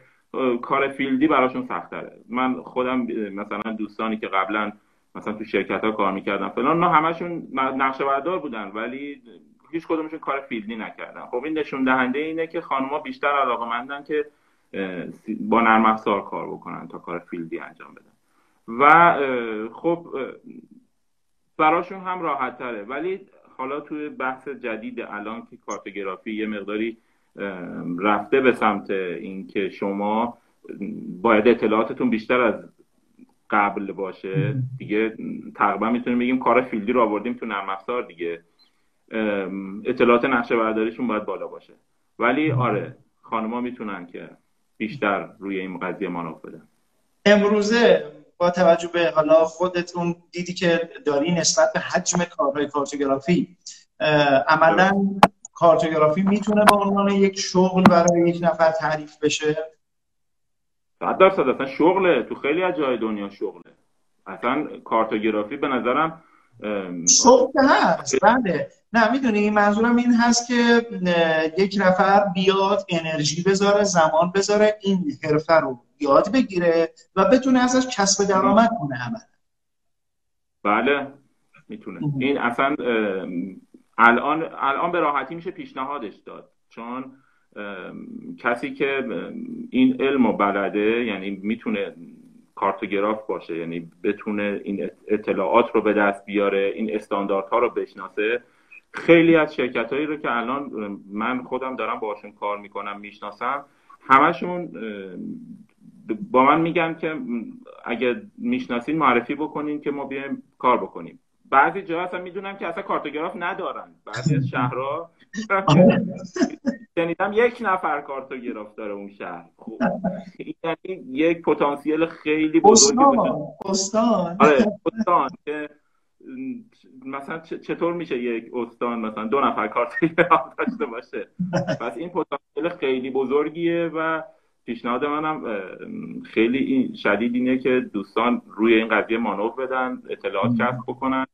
کار فیلدی براشون سخت‌تره. من خودم مثلا دوستانی که قبلا مثلا تو شرکت‌ها کار میکردن فلان، نه همشون نقشه‌بردار بودن ولی هیچ کدومشون کار فیلدی نکردن. خب این نشون دهنده اینه که خانم‌ها بیشتر علاقه‌مندن که با نرم افزار کار بکنن تا کار فیلدی انجام بدن و خب براشون هم راحت تره. ولی حالا توی بحث جدید الان که کارتوگرافی یه مقداری رفته به سمت اینکه شما باید اطلاعاتتون بیشتر از قبل باشه دیگه، تقریبا میتونیم بگیم کار فیلدی رو آوردیم تو نرم افزار دیگه، اطلاعات نقشه برداریشون باید بالا باشه. ولی آره خانما میتونن که بیشتر روی این قضیه مانور بدن. امروزه با توجه به حالا خودتون دیدی که داری نسبت به حجم کارهای کارتوگرافی، عملا کارتوگرافی میتونه به عنوان یک شغل برای یک نفر تعریف بشه؟ صد درصد اصلا شغله، تو خیلی از جای دنیا شغله. اصلا کارتوگرافی به نظرم شغل هست. بله نه میدونی منظورم این هست که یک نفر بیاد انرژی بذاره، زمان بذاره، این حرفه رو یاد بگیره و بتونه ازش کسب درآمد کنه عملا. بله میتونه. این اصلا الان الان به راحتی میشه پیشنهادش داد، چون کسی که این علمو بلده یعنی میتونه کارتوگراف باشه، یعنی بتونه این اطلاعات رو به دست بیاره، این استانداردها رو بشناسه. خیلی از شرکتایی رو که الان من خودم دارم باشون کار میکنم میشناسم، همشون با من میگن که اگه میشناسین معرفی بکنین که ما بیایم کار بکنیم. بعضی جا اصلا میدونم که اصلا کارتوگراف ندارن، بعضی از شهرها شنیدم یک نفر کارتوگراف داره اون شهر. خب یعنی یک پتانسیل خیلی بزرگی بود. استان آره استان که مثلا چطور میشه یک استان مثلا دو نفر کارتوگراف داشته باشه؟ پس این پتانسیل خیلی بزرگیه و پیشنهاد منم خیلی این شدید اینه که دوستان روی این قضیه مانور بدن، اطلاعات کسب بکنن،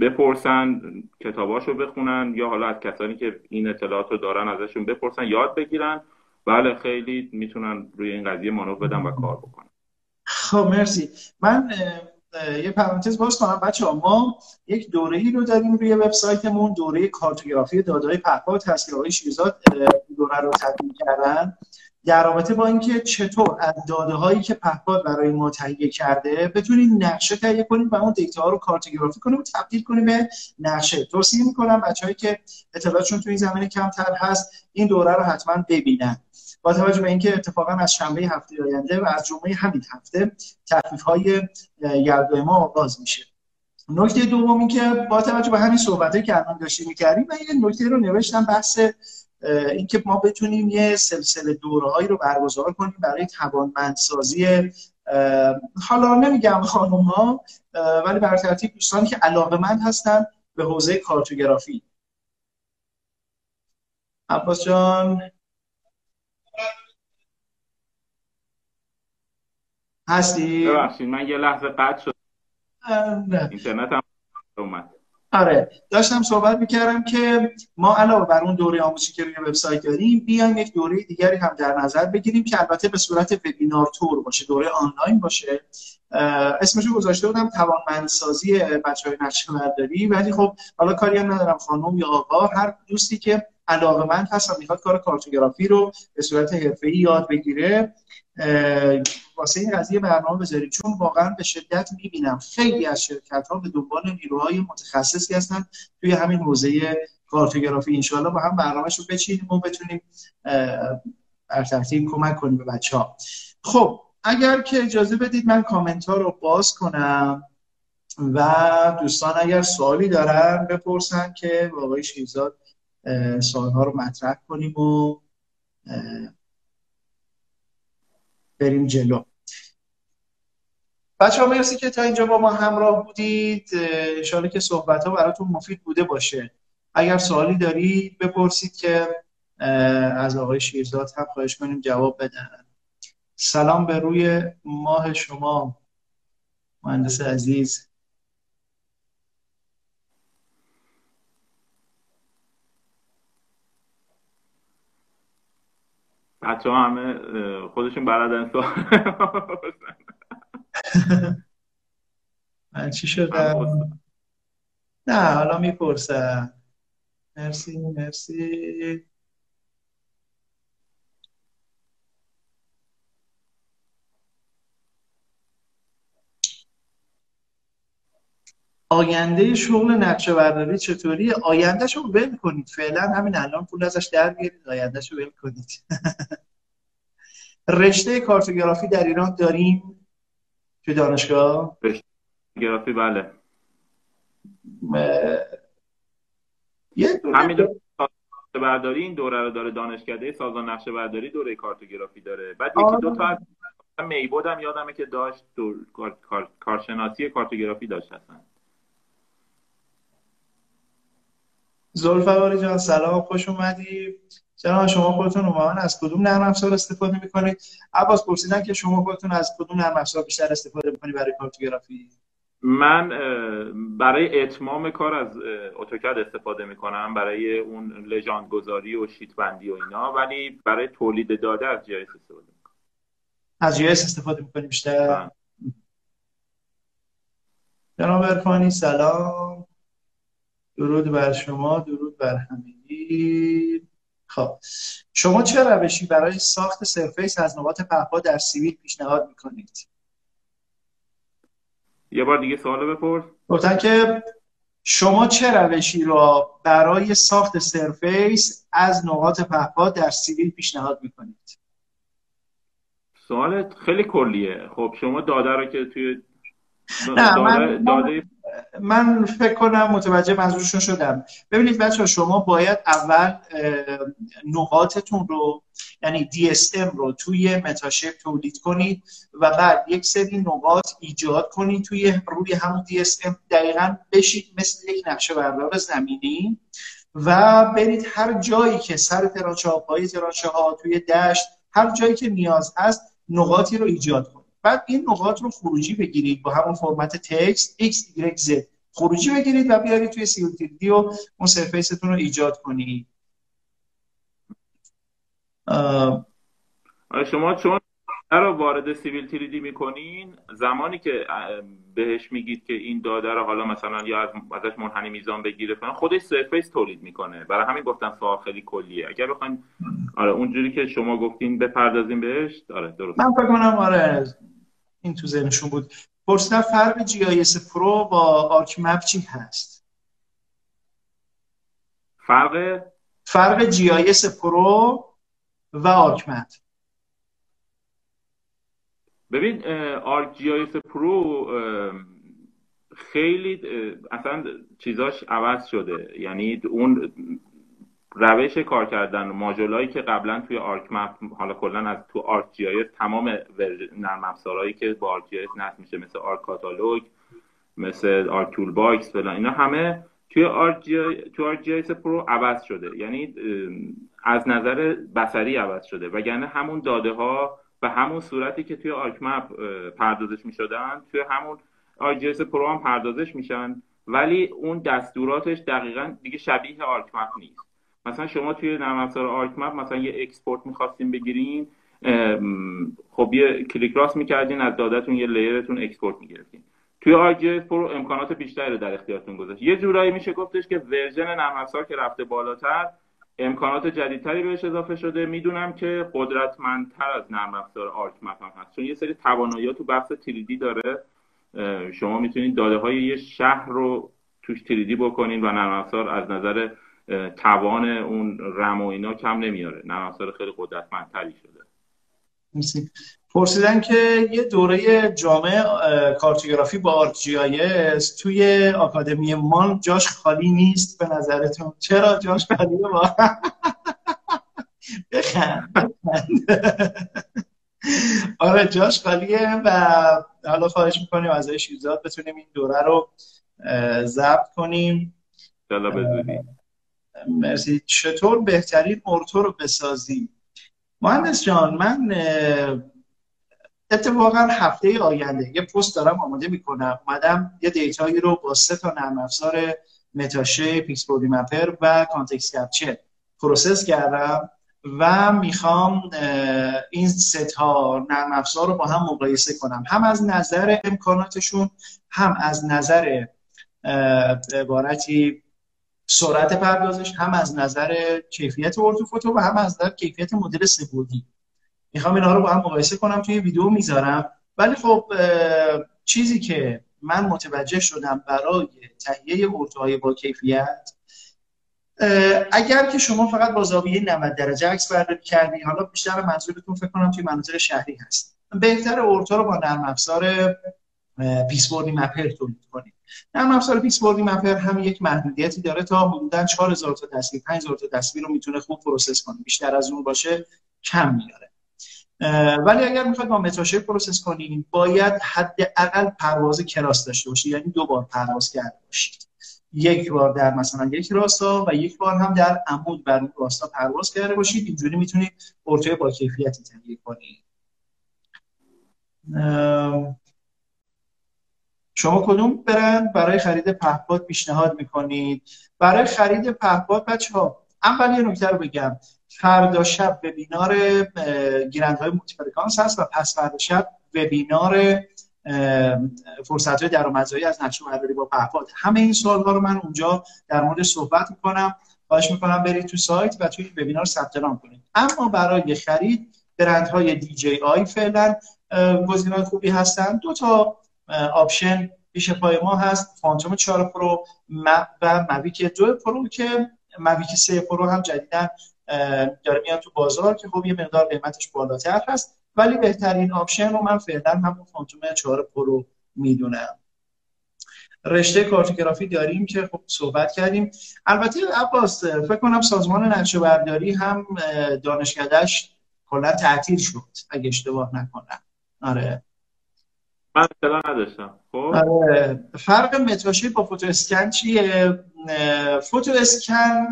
بپرسن، کتاباشو بخونن یا حالا از کسانی که این اطلاعات رو دارن ازشون بپرسن، یاد بگیرن. بله خیلی میتونن روی این قضیه مانور بدن و کار بکنن. خب مرسی. من یه پرانتز باز کنم بچه‌ها، ما یک دوره‌ای رو داریم روی وبسایتمون، دوره کارتوگرافی داده‌های پهپاد و تسهیل‌های شیرزاد دوره رو تدوین کردن در رابطه با اینکه چطور از داده‌هایی که پهپاد برای ما تهیه کرده بتونید نقشه تهیه کنید و اون دیتاها رو کارتوگرافی کنیم و تبدیل کنیم به نقشه. توصیه می‌کنم بچه‌هایی که اطلاعاتشون تو این زمینه کمتر هست این دوره رو حتما ببینن. با توجه به اینکه اتفاقا از شنبه هفته آینده و از جمعه همین هفته تخفیف‌های یلدا ما آغاز میشه. نکته دوم این که با توجه به همین صحبتایی که الان داشتیم می‌کردیم، من یه نکته رو نوشتم، بحث اینکه ما بتونیم یه سلسله دوره‌هایی رو برگزار کنیم برای توانمندسازی، حالا نمیگم خانم‌ها ولی بر ترتیب دوستانی که علاقه‌مند هستن به حوزه کارتوگرافی. عباس جان هستی؟ ببخشید من یه لحظه قطع شد، اینترنت هم اومد. آره داشتم صحبت میکردم که ما علاوه بر اون دوره آموزشی که روی وبسایت داریم بیایم یک دوره دیگری هم در نظر بگیریم که البته به صورت وبینار تور باشه، دوره آنلاین باشه. اسمشو گذاشته بودم توانمندسازی بچهای نقشه‌برداری، ولی خب حالا کاری هم ندارم خانم یا آقا، هر دوستی که علاقه‌مند هست و میخواد کار کارتوگرافی رو به صورت حرفه‌ای یاد بگیره واسه این قضیه برنامه بذارید، چون واقعا به شدت میبینم خیلی از شرکت‌ها به دنبال نیروهای متخصصی هستن توی همین حوزه کارتوگرافی. انشالله با هم برنامه‌شو بچینیم و بتونیم بر ترتیب کمک کنیم به بچه‌ها. خب اگر که اجازه بدید من کامنت‌ها رو باز کنم و دوستان اگر سوالی دارن بپرسن که آقای شیرزاد سوال‌ها رو مطرح کنیم و بریم جلو. بچه ها مرسی که تا اینجا با ما همراه بودید، انشالله که صحبت ها براتون مفید بوده باشه. اگر سوالی دارید بپرسید که از آقای شیرزاد هم خواهش کنیم جواب بدن. سلام به روی ماه شما مهندس عزیز. حتی همه خودشون بلدن سوال من چی شدم؟ نه حالا میپرسم. مرسی مرسی. آینده شغل نقشه برداری چطوریه؟ آیندهشو ول کنید، فعلا همین الان پول ازش در بیارید، آیندهشو ول کنید. رشته کارتوگرافی در ایران داریم توی دانشگاه؟ کارتوگرافی بله. یه دوره همین دوره نقشه برداری این دوره رو داره دانشکده سازان نقشه برداری دوره کارتوگرافی داره. بعد یکی دو تا میبودم یادمه که داشت دور... کار... کار... کارشناسی کارتوگرافی داشت اصلا. ذوالفقاری جان سلام، خوش اومدی. جناب شما خودتون عموما از کدوم نرم افزار استفاده میکنید؟ عباس پرسیدن که شما خودتون از کدوم نرم افزار بیشتر استفاده میکنید برای کارتوگرافی؟ من برای اتمام کار از اتوکد استفاده میکنم برای اون لژاند گذاری و شیت بندی و اینا، ولی برای تولید داده از جی آی اس استفاده میکنم. از جی آی اس استفاده میکنیم بیشتر. جناب عرفانی سلام، درود بر شما، درود بر همگی. خب شما چه روشی برای ساخت سرفیس از نقاط پهپا در سیویل پیشنهاد میکنید؟ یه بار دیگه سوالو بپرس. گفتن که شما چه روشی را برای ساخت سرفیس از نقاط پهپا در سیویل پیشنهاد میکنید؟ سوالت خیلی کلیه. خب شما داده رو که توی نه من, داده... من فکر کنم متوجه منظورشون شدم. ببینید بچه شما باید اول نقاطتون رو یعنی دی اس ام رو توی متاشیپ تولید کنید و بعد یک سری نقاط ایجاد کنید توی روی همون دی اس ام، دقیقا بشید مثل یک نقشه بردار زمینی و برید هر جایی که سر تراشه ها، پای تراشه ها، توی دشت، هر جایی که نیاز هست نقاطی رو ایجاد کنید. بعد این نقاط رو خروجی بگیرید با همون فرمت تکست ایکس وای زد، خروجی بگیرید و بیارید توی سیویل تری دی و اون سرفیستون رو ایجاد کنید. آه. شما چون رو وارد سیویل تری دی میکنین، زمانی که بهش میگید که این داده رو حالا مثلا یا ازش منحنی میزان بگیره فلان، خودش سرفیس تولید میکنه. برای همین گفتم سوال خیلی کلیه. اگر بخواید آره اونجوری که شما گفتین بپردازیم بهش، آره درست. من فکر کنم آره این تو ذهنشون بود. پرسیدن فرق جی آی اس پرو با آرک مپ چی هست؟ فرق فرق جی آی اس پرو و آرک مپ. ببین آرک جی آی اس پرو خیلی اصلا چیزاش عوض شده، یعنی اون روش کار کردن ماژولایی که قبلا توی آرک مپ، حالا کلا از تو آرک جی آی اس تمام نرم افزارهایی که با آرک جی آی اس نصب میشه مثل آرک کاتالوگ، مثل آرک تول باکس فلان، اینا همه توی آرک جی آی اس پرو عوض شده، یعنی از نظر بصری عوض شده، وگرنه همون داده ها و همون صورتی که توی آرک مپ پردازش می‌شدن توی همون آرک جی آی اس پرو هم پردازش میشن، ولی اون دستوراتش دقیقاً دیگه شبیه آرک مپ نیست. مثلا شما توی نرم افزار آرک مپ مثلا یه اکسپورت می‌خواستین بگیرین، خب یه کلیک راست می‌کردین از داده‌تون یه لیرتون اکسپورت می‌گرفتین. توی آرک جی آی اس پرو امکانات بیشتری در اختیارتون گذاشت. یه جورایی میشه گفتش که ورژن نرم افزار که رفته بالاتر امکانات جدیدتری بهش اضافه شده. میدونم که قدرتمندتر از نرم افزار آرک مپ هم هست، چون یه سری توانایی تو بحث تری دی داره. شما میتونید داده های یه شهر رو توش تری دی بکنین و نرم افزار از نظر توان اون رم و اینا کم نمیاره، نرم افزار خیلی قدرتمندتری شده. مرسی. پرسیدن که یه دوره جامعه کارتوگرافی با آرک جی آی اس توی آکادمی مان جاش خالی نیست به نظرتون؟ چرا جاش خالیه؟ ما بخند. آره جاش خالیه و حالا خواهش میکنیم از شیرزاد بتونیم این دوره رو ضبط کنیم. حالا بزنیم. مرسی. چطور بهترین مورتو رو بسازیم؟ مهندس جان من اتفاقا هفته آینده یه پست دارم آماده میکنم. اومدم یه دیتایی رو با سه تا نرم افزار متاشیپ، پیکس فور دی مپر و کانتکست کپچر پروسس کردم و میخوام این ست ها نرم افزار رو با هم مقایسه کنم، هم از نظر امکاناتشون، هم از نظر عبارتی سرعت پردازش، هم از نظر کیفیت ارتوفوتو و هم از نظر کیفیت مدل سه‌بعدی. میخوام اینها رو با هم مقایسه کنم، توی ویدیو میذارم. ولی خب چیزی که من متوجه شدم برای تهیه ارتوهای با کیفیت، اگر که شما فقط با زاویه نود درجه عکس برداری کردی، حالا بیشتر منظورتون فکر کنم توی مناطق شهری هست، بهتر اورتا رو با نرم افزار پیکس فور دی مپر تولید کنید. نرم افزار پیکس فور دی مپر هم یک محدودیتی داره، تا حدوداً چهار هزار تا تصویر، پنج هزار تا تصویر رو میتونه خوب پروسس کنه. بیشتر از اون باشه کم میاره. ولی اگر میخواید با متاشیپ پروسس کنید، باید حداقل پرواز کراس داشته باشید، یعنی دو بار پرواز کرده باشید. یک بار در مثلا یک راستا و یک بار هم در عمود بر اون راستا پرواز کرده باشید. اینجوری میتونید ارتوی با کیفیتی تهیه کنید. شما کدوم برند برای خرید پهپاد پیشنهاد میکنید؟ برای خرید پهپاد بچه‌ها، اول یه نکته رو بگم، فردا شب وبینار گیرندهای مولتی فرکانس هست و پس فردا شب وبینار فرصت‌های درآمدزایی از نقشه‌برداری با پهپاد. همه این سوال‌ها رو من اونجا در مورد صحبت می‌کنم. خواهش می‌کنم برید تو سایت و توی وبینار ثبت نام کنید. اما برای خرید برندهای دی جی آی فعلا گزینه‌های خوبی هستن. دو تا آپشن پیش پای ما هست، فانتوم چهار پرو و مویک دو پرو، که مویک سه پرو هم جدیداً داره میاد تو بازار که خب یه مقدار قیمتش بالاتر هست، ولی بهترین آپشن رو من فعلا همون فانتوم چهار پرو میدونم. رشته کارتوگرافی داریم که خب صحبت کردیم. البته عباس، فکر کنم سازمان نقشه‌برداری هم دانشکدهش کلا تعطیل شد اگه اشتباه نکنم. آره من اطلاع نداشتم. خب آره. فرق متاشیپ با فوتو اسکن چیه؟ فوتو اسکن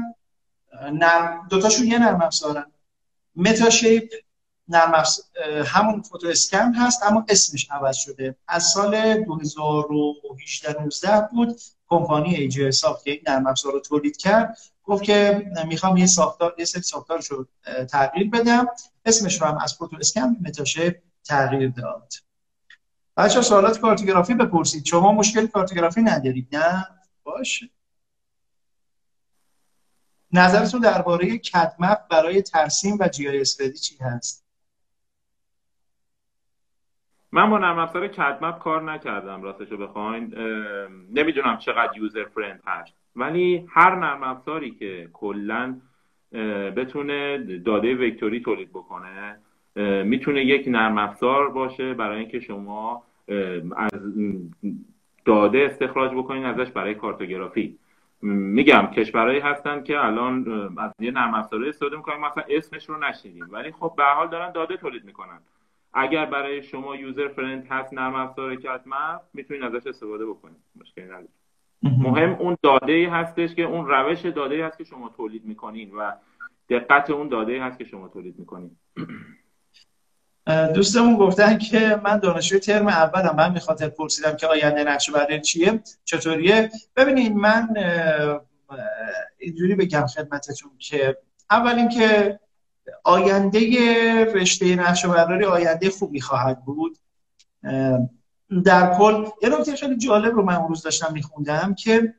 نرم، دوتاشون یه نرم افزارن. متاشیپ نرم افزار همون فوتو اسکن هست، اما اسمش عوض شده. از سال دو هزار و هجده نوزده بود کمپانی ایجی ساخت که این نرم افزار رو تولید کرد، گفت که میخوام یه ساختار یه سری ساختارش رو تغییر بدم، اسمش رو هم از فوتو اسکن به متاشیپ تغییر داد. بچه‌ها سوالات کارتوگرافی بپرسید. شما مشکل کارتوگرافی ندارید؟ نه، باشه. نظرتون درباره کد مپ برای ترسیم و جی آی اس فدی چی هست؟ من با نرم افزار کد مپ کار نکردم راستشو بخواید، نمیدونم چقدر یوزر فرند هست، ولی هر نرم افزاری که کلا بتونه داده وکتوری تولید بکنه میتونه یک نرم افزار باشه برای اینکه شما از داده استخراج بکنید ازش برای کارتوگرافی. میگم کشورهایی هستن که الان از یه نرم افزاری استفاده میکنن، مثلا اسمش رو نشنیدیم، ولی خب به حال دارن داده تولید میکنن. اگر برای شما یوزر فرند هست نرم افزار کدمپ، میتونید ازش استفاده بکنید، مشکلی نداره. مهم اون داده‌ای هستش که اون روش داده‌ای هست که شما تولید میکنین و دقت اون داده‌ای هست که شما تولید میکنین. دوستمون گفتن که من دانشجوی ترم اولم، من میخاطر پرسیدم که آینده نقشه‌برداری چیه، چطوریه. ببینید من اینجوری بگم خدمتتون که اول اینکه آینده رشته نقشه‌برداری آینده خوبی خواهد بود در کل. یه نکته خیلی جالب رو من امروز داشتم میخوندم که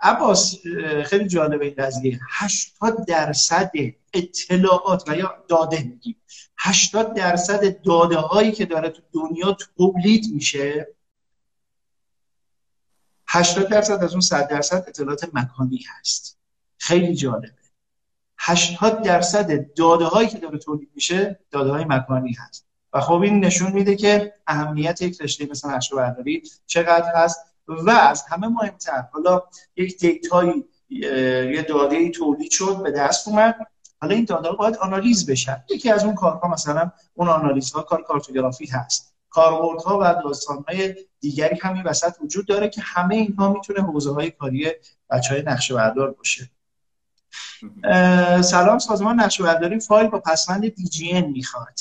عباس خیلی جالب این قضیه، هشتاد درصد اطلاعات و یا داده میگیم، هشتاد درصد داده هایی که داره تو دنیا تولید میشه، هشتاد درصد از اون صد درصد اطلاعات مکانی هست. خیلی جالبه، هشتاد درصد داده هایی که داره تولید میشه داده های مکانی هست و خب این نشون میده که اهمیت یک رشته مثل نقشه‌برداری چقدر هست. و از همه مهمتر، حالا یک دیتایی یه داده‌ای تولید شد به دست اومد، حالا این داده ها باید آنالیز بشن. یکی از اون کارها مثلا اون آنالیزها کار کارتوگرافی هست. کاربردها و داستان‌های دیگری همین وسط وجود داره که همه اینها میتونه حوزه‌های کاری بچهای نقشه‌بردار باشه. سلام، سازمان نقشه‌برداری فایل با پسوند دی جی ان میخواد.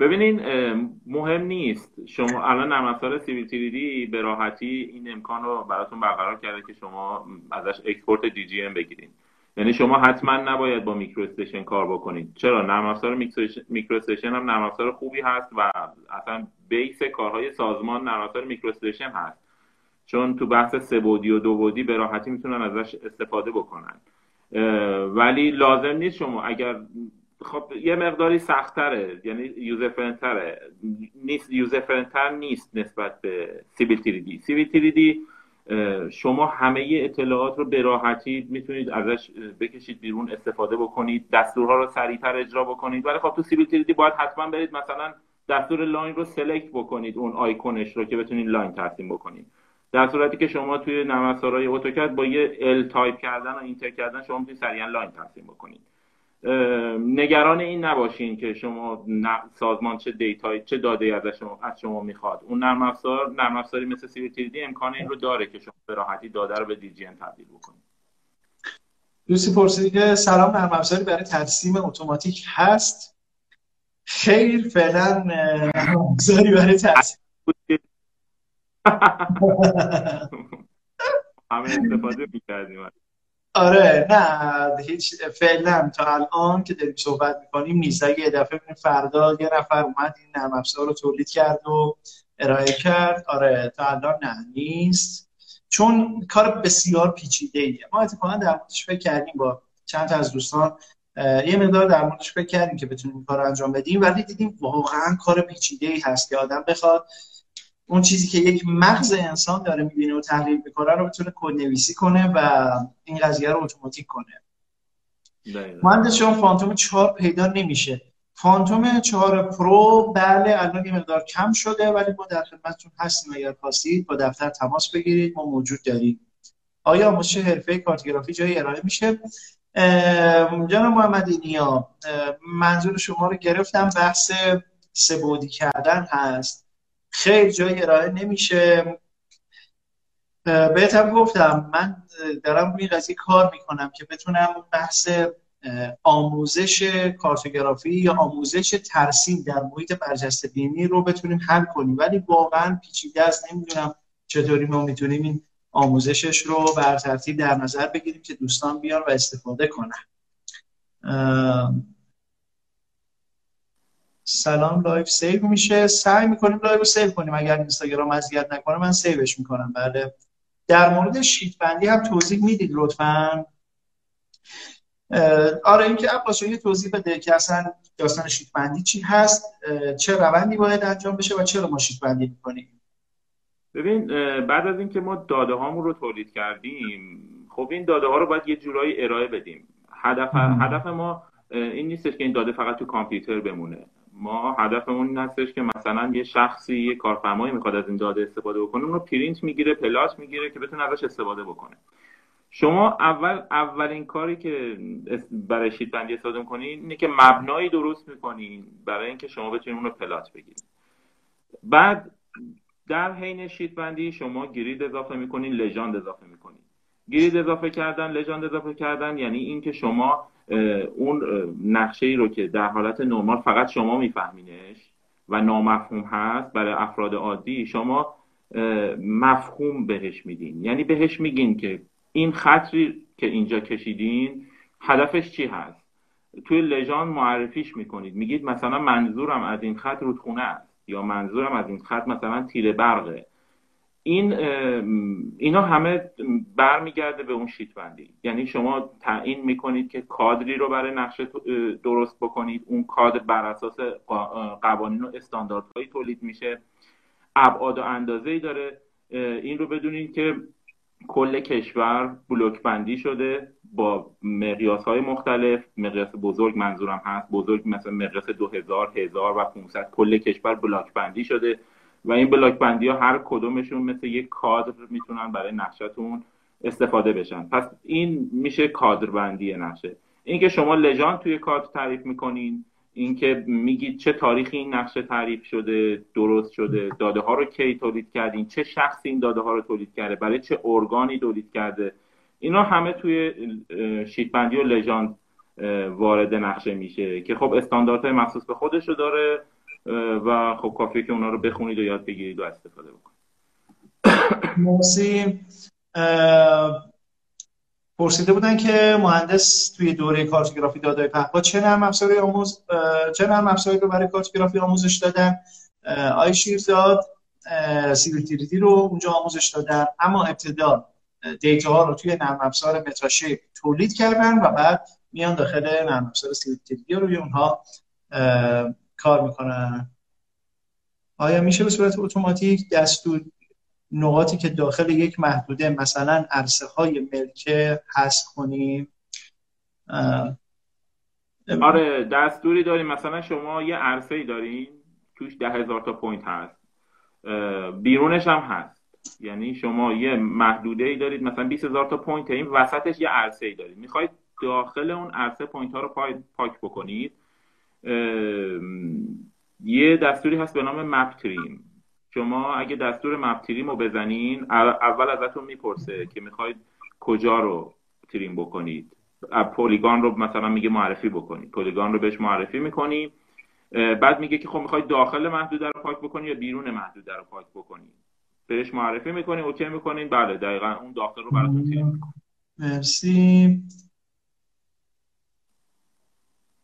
ببینین مهم نیست، شما الان نرم افزار سیویل تری دی به راحتی این امکان رو براتون برقرار کرده که شما ازش اکسپورت دی جی ام بگیرید. یعنی شما حتما نباید با میکرو استیشن کار بکنید. چرا؟ نرم افزار میکرو استیشن هم نرم افزار خوبی هست و اصلا بیس کارهای سازمان نرم افزار میکرو استیشن هست، چون تو بحث سه بعدی و دو بعدی به راحتی میتونن ازش استفاده بکنن. ولی لازم نیست شما اگر خب یه مقداری سخت‌تره، یعنی یوزر فرندتره، نیست یوزر فرندتر نیست نسبت به سیویل تری دی. سیویل تری دی شما همه اطلاعات رو به راحتی میتونید ازش بکشید بیرون، استفاده بکنید، دستورها رو سریعتر اجرا بکنید. ولی خب تو سیویل تری دی باید حتما برید مثلا دستور لاین رو سلکت بکنید، اون آیکونش رو که بتونید لاین ترسیم بکنید. در صورتی که شما توی نرم افزارهای اتوکد با یه ال تایپ کردن و اینتر کردن شما میتونید سریعا لاین ترسیم بکنید. نگران این نباشین که شما سازمان چه دیتایی چه داده‌ای از شما از شما میخواد. اون نرم افزار نرم افزاری مثل سیویل تری دی امکان این رو داره که شما به راحتی داده رو به دی جی ام تبدیل بکنید. دوستی پرسیدی که سلام، نرم افزاری برای ترسیم اتوماتیک هست؟ خیر، فعلا نرم افزاری برای ترسیم همه استفاده می‌کردیم. آره نه هیچ فعلا تا الان که داریم صحبت میکنیم نیست. اگه یه دفعه فردا یه نفر اومد این نرم افزار رو تولید کرد و ارائه کرد، آره تا الان نه نیست، چون کار بسیار پیچیده ایه. ما اتفاقا در موردش فکر کردیم با چند تا از دوستان، یه مقدار در موردش فکر کردیم که بتونیم کار رو انجام بدیم، ولی دیدیم واقعا کار پیچیده ای هست که آدم بخواد اون چیزی که یک مغز انسان داره می‌بینه و تحلیل می‌کنه رو بتونه کدنویسی کنه و این قضیه رو اتوماتیک کنه. مهندس چون فانتوم چهار پیدا نمیشه. فانتوم چهار پرو بله الان یه مقدار کم شده، ولی ما در خدمتتون هستیم، اگر خواستید با دفتر تماس بگیرید، ما موجود داریم. آیا آموزش حرفه کارتوگرافی جای ارائه میشه؟ جناب محمدی نیا، منظور شما رو گرفتم. بحث سه بعدی کردن هست. خیلی جای ارائه نمیشه. بهتم گفتم من دارم این قضیه کار میکنم که بتونم اون بحث آموزش کارتوگرافی یا آموزش ترسیم در محیط برجسته بینی رو بتونیم حل کنیم، ولی واقعا پیچیده است. نمیدونم چطوری ما میتونیم این آموزشش رو بر ترتیب در نظر بگیریم که دوستان بیان و استفاده کنن. سلام، لایو سیو میشه؟ سعی میکنیم لایو رو سیو کنیم، اگر اینستاگرام اذیت نکنه من سیوش میکنم. بله، در مورد شیت بندی هم توضیح میدید لطفا؟ آره، اینکه عباس یه توضیح بده که اصلا داستان شیت بندی چی هست، چه روندی باید انجام بشه و چرا ما شیت بندی میکنیم. ببین، بعد از اینکه ما داده هامون رو تولید کردیم، خب این داده ها رو باید یه جورایی ارائه بدیم. هدف هدف ما این نیستش که این داده فقط تو کامپیوتر بمونه. ما هدفمون این هستش که مثلا یه شخصی، یه کارفرمایی میخواد از این داده استفاده بکنه، اون رو پرینت میگیره، پلاس میگیره که بتونه ازش استفاده بکنه. شما اول اولین کاری که برای شیت بندی استفاده میکنین اینه که مبنایی درست میکنین برای اینکه شما بتونین اون رو پلاس بگیرید. بعد در حین شیت بندی شما گرید اضافه میکنین، لژاند اضافه میکنین. گرید اضافه کردن، لژاند اضافه کردن یعنی اینکه شما اون نقشه ای رو که در حالت نرمال فقط شما میفهمینش و نامفهوم هست برای افراد عادی، شما مفهوم بهش میدین. یعنی بهش میگین که این خطری که اینجا کشیدین هدفش چی هست. توی لژاند معرفیش میکنید، میگید مثلا منظورم از این خط رودخونه است، یا منظورم از این خط مثلا تیره برقه. این اینا همه برمیگرده به اون شیت بندی. یعنی شما تعیین میکنید که کادری رو برای نقشه درست بکنید، اون کادر بر اساس قوانین و استانداردهایی تولید میشه، ابعاد و اندازه‌ای داره. این رو بدونید که کل کشور بلوک بندی شده با مقیاس‌های مختلف. مقیاس بزرگ منظورم هست، بزرگ مثلا مقیاس دو هزار، هزار و پانصد. کل کشور بلوک بندی شده و این بلاک بندی ها هر کدومشون مثل یک کادر میتونن برای نقشتون استفاده بشن. پس این میشه کادر بندی نقشه. اینکه شما لژاند توی کادر تعریف میکنین، اینکه میگید چه تاریخی این نقشه تعریف شده، درست شده، داده ها رو کی تولید کردین، چه شخصی این داده ها رو تولید کرده، برای چه ارگانی تولید کرده، اینا همه توی شیت بندی و لژاند وارد نقشه میشه که خب استانداردهای مخصوص به خودش رو داره و خب کافیه که اونا رو بخونید و یاد بگیرید و استفاده بکنید. مرسی. پرسیده بودن که مهندس توی دوره کارتوگرافی دادای پهپاد چه نرم افزاری آموز چه نرم افزاری رو برای کارتوگرافی آموزش دادن. آقای شیرزاد سیویل تری دی رو اونجا آموزش دادن، اما ابتدا دیتا ها رو توی نرم افزار متاشیپ تولید کردن و بعد میان داخل نرم افزار سیویل تری دی رو روی اونها کار میکنن. آیا میشه به صورت اتوماتیک دستور نقاطی که داخل یک محدوده مثلا عرصه های ملکه حذف کنیم؟ آره دستوری داریم، مثلا شما یه عرصه ای دارین توش ده هزار تا پوینت هست، بیرونش هم هست، یعنی شما یه محدوده ای دارید مثلا بیست هزار تا پوینت، این وسطش یه عرصه ای دارید، میخواید داخل اون عرصه پوینت ها رو پاک بکنید، یه دستوری هست به نام مپ تریم. شما اگه دستور مپ تریم رو بزنین اول ازتون میپرسه که میخواید کجا رو تریم بکنید، پلیگان رو مثلا میگه معرفی بکنید، پلیگان رو بهش معرفی میکنی، بعد میگه که خب میخواید داخل محدوده رو پاک بکنید یا بیرون محدوده رو پاک بکنید، بهش معرفی میکنید، اوکی میکنید، بله دقیقا اون داخل رو براتون تریم میکنه. مرسی.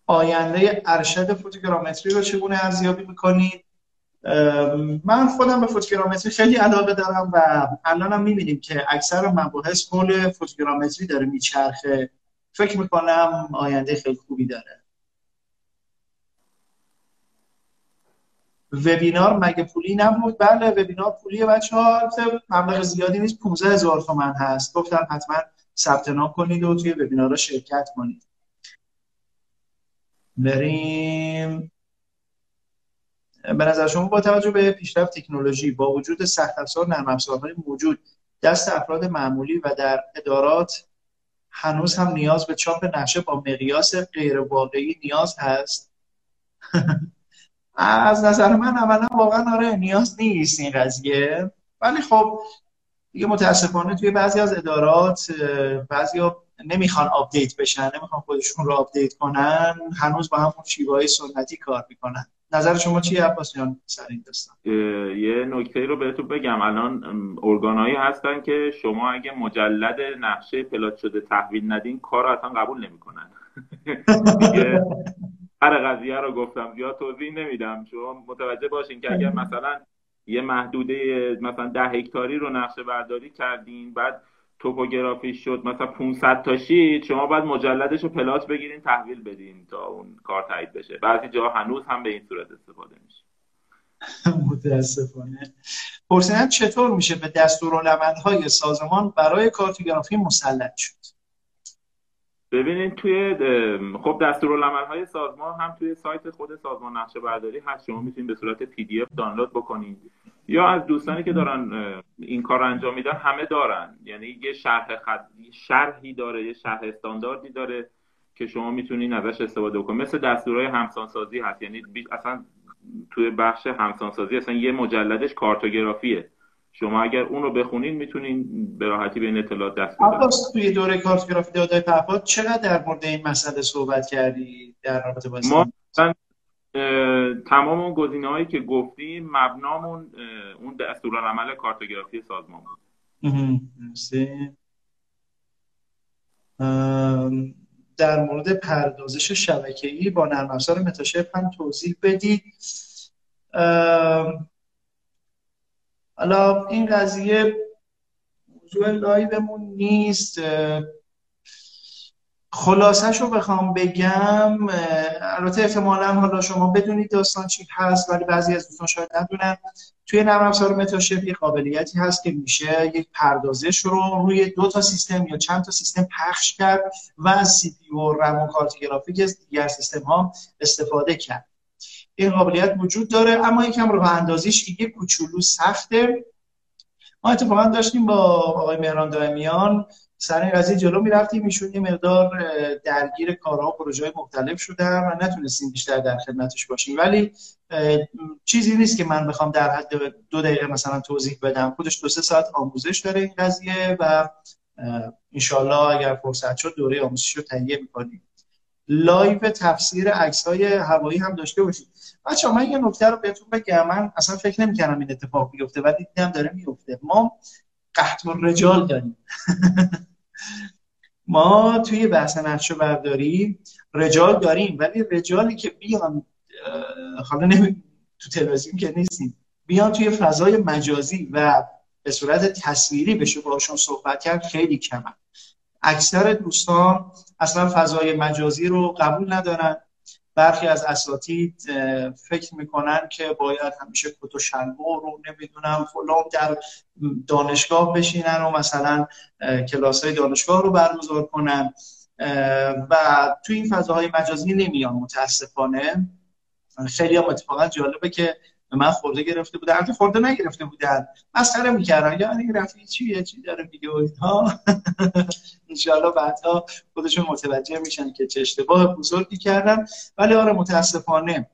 آینده ارشد فوتوگرامتری رو چگونه ارزیابی میکنید؟ من خودم به فوتوگرامتری خیلی علاقه دارم و الان هم میبینیم که اکثر مباحث حول فوتوگرامتری داره میچرخه، فکر میکنم آینده خیلی خوبی داره. وبینار مگه پولی نبود؟ بله وبینار پولیه بچه ها، مبلغ زیادی نیست، پانزده هزار تومان هست. گفتم حتما ثبت نام کنید و توی وبینار را شرکت کنید. بریم. به نظر شما با توجه به پیشرفت تکنولوژی با وجود سخت افزار نرم افزارهای موجود دست افراد معمولی و در ادارات هنوز هم نیاز به چاپ نقشه با مقیاس غیر واقعی نیاز هست؟ از نظر من اولا واقعا آره نیاز نیست این قضیه، ولی خب دیگه متاسفانه توی بعضی از ادارات بعضیا نمیخوان آپدیت بشن، نمیخوان خودشون رو آپدیت کنن، هنوز با همون شیوه‌های سنتی کار میکنن. نظر شما چیه عباس جان سر این داستان؟ یه نکته رو بهتون بگم، الان ارگانایی هستن که شما اگه مجلد نقشه پلات شده تحویل ندین کار رو اصلا قبول نمیکنن. دیگه هر قضیه رو گفتم، زیاد توضیح نمیدم، شما متوجه باشین که اگر مثلا یه محدوده مثلا ده هکتاری رو نقشه برداری کردین بعد توپوگرافی شد مثلا پانصد تا شید، شما باید مجلدش رو پلات بگیرین تحویل بدین تا اون کار تایید بشه. بعضی جا هنوز هم به این صورت استفاده میشه متاسفانه. پرسیدن چطور میشه به دستورالعمل‌های سازمان برای کارتوگرافی مسلط شد؟ ببینید توی خب دستورالعمل‌های سازمان هم توی سایت خود سازمان نقشه برداری هست، شما میتونید به صورت پی دی اف دانلود بکنید، یا از دوستانی که دارن این کار رو انجام میدن همه دارن، یعنی یه شرح خط... شرحی داره، یه شرح استانداردی داره که شما میتونین ازش استفاده کنید. مثل دستورهای همسانسازی هست، یعنی اصلا توی بخش همسانسازی اصلا یه مجلدش کارتوگرافیه، شما اگر اون رو بخونین میتونین به راحتی به این اطلاعات دست پیدا کنید. توی دوره کارتوگرافی دادای پهپاد چقدر در مورد این مسئله صحبت کردی در رابطه با ما؟ تمام اون گزینه‌هایی که گفتیم مبنامون اون دستورالعمل کارتوگرافی سازمان بود. در مورد پردازش شبکه‌ای با نرم افزار متاشیپ هم توضیح بدید. حالا این قضیه موضوع لایومون نیست، خلاصش رو بخوام بگم، البته احتمالا حالا شما بدونید داستان چی هست ولی بعضی از دوستان شاید ندونن، توی نرم افزار متاشیپ یه قابلیتی هست که میشه یک پردازش رو روی دو تا سیستم یا چند تا سیستم پخش کرد و سی پی یو، رم و کارتوگرافیک از دیگر سیستم ها استفاده کرد. این قابلیت وجود داره اما یکم راه اندازیش دیگه کوچولو سخته. ما اتفاقا داشتیم با آقای مهران دائمیان سر این قضیه جلو می‌رفتیم، ایشون یه مقدار درگیر کارها و پروژه‌های مختلف شدن و نتونستیم بیشتر در خدمتش باشیم، ولی چیزی نیست که من بخوام در حد دو دقیقه مثلا توضیح بدم، خودش دو سه ساعت آموزش داره این قضیه و انشالله اگر فرصت شد دوره آموزش رو تهیه می‌کنیم. لایو تفسیر عکس‌های هوایی هم داشته باشید. بچه‌ها من یه نکته رو بهتون بگم، من اصلا فکر نمی‌کردم این اتفاق بیفته ولی دیدم داره میفته. ما قحط الرجال داریم ما توی بحث نقشه برداری رجال داریم، ولی رجالی که بیان حالا نمی... تو تلویزیون که نیستیم، بیان توی فضای مجازی و به صورت تصویری بشه باشون صحبت کرد خیلی کمن. اکثر دوستان اصلا فضای مجازی رو قبول ندارن. برخی از اساتید فکر میکنن که باید همیشه کت و شلوار رو نمیدونم فلان در دانشگاه بشینن و مثلا کلاس های دانشگاه رو برگزار کنن و توی این فضاهای مجازی نمیان متاسفانه. خیلی هم اتفاقا جالبه که من خورده گرفته بودن، البته خورده نگرفته بودن، مسخره میکردن، یعنی رفیق چیه چی داره میگه و اینها. انشالله بعدها خودشون متوجه میشن که چه اشتباه بزرگی کردن. ولی آره متاسفانه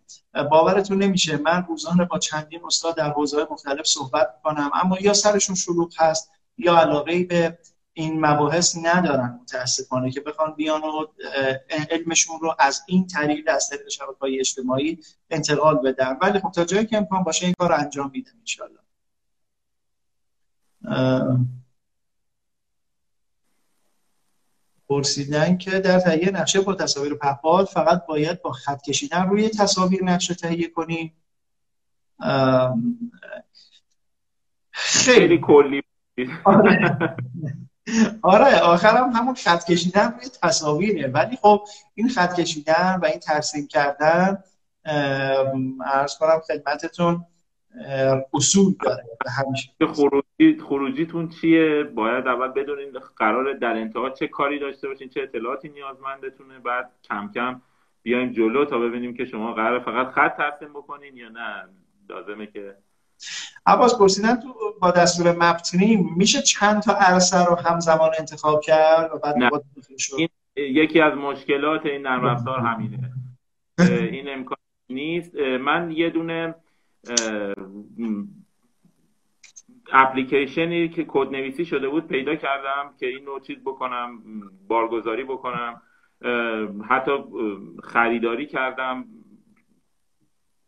باورتون نمیشه، من روزانه با چندین استاد در حوزه‌های مختلف صحبت میکنم، اما یا سرشون شلوغ هست یا علاقه‌ای به این مباحث ندارن متاسفانه که بخوان بیان و علمشون رو از این طریق از طریق شبکه‌های اجتماعی انتقال بدن. ولی خب تا جایی که امکان باشه این کار رو انجام میدم انشالله. پرسیدن که در تهیه نقشه با تصاویر پهپاد فقط باید با خط کشیدن روی تصاویر نقشه تهیه کنیم. خیلی کلی. آره آخرم همون خط کشیدن روی تصاویره، ولی خب این خط کشیدن و این ترسیم کردن عرض کنم خدمتتون اصول داره. همیشه خروجی خروجیتون چیه؟ باید اول بدونین قرار در انتها چه کاری داشته باشین، چه اطلاعاتی نیازمندتونه، بعد کم کم بیایم جلو تا ببینیم که شما قرار فقط خط ترسیم بکنین یا نه لازمه که. عباس پرسیدن تو با دستور مپتریم میشه چند تا عرصه رو همزمان انتخاب کرد و بعد دوباره شد؟ این یکی از مشکلات این نرم افزار همینه. این امکان نیست. من یه دونه اپلیکیشنی که کدنویسی شده بود پیدا کردم که این نوع چیز بکنم، بارگذاری بکنم، حتی خریداری کردم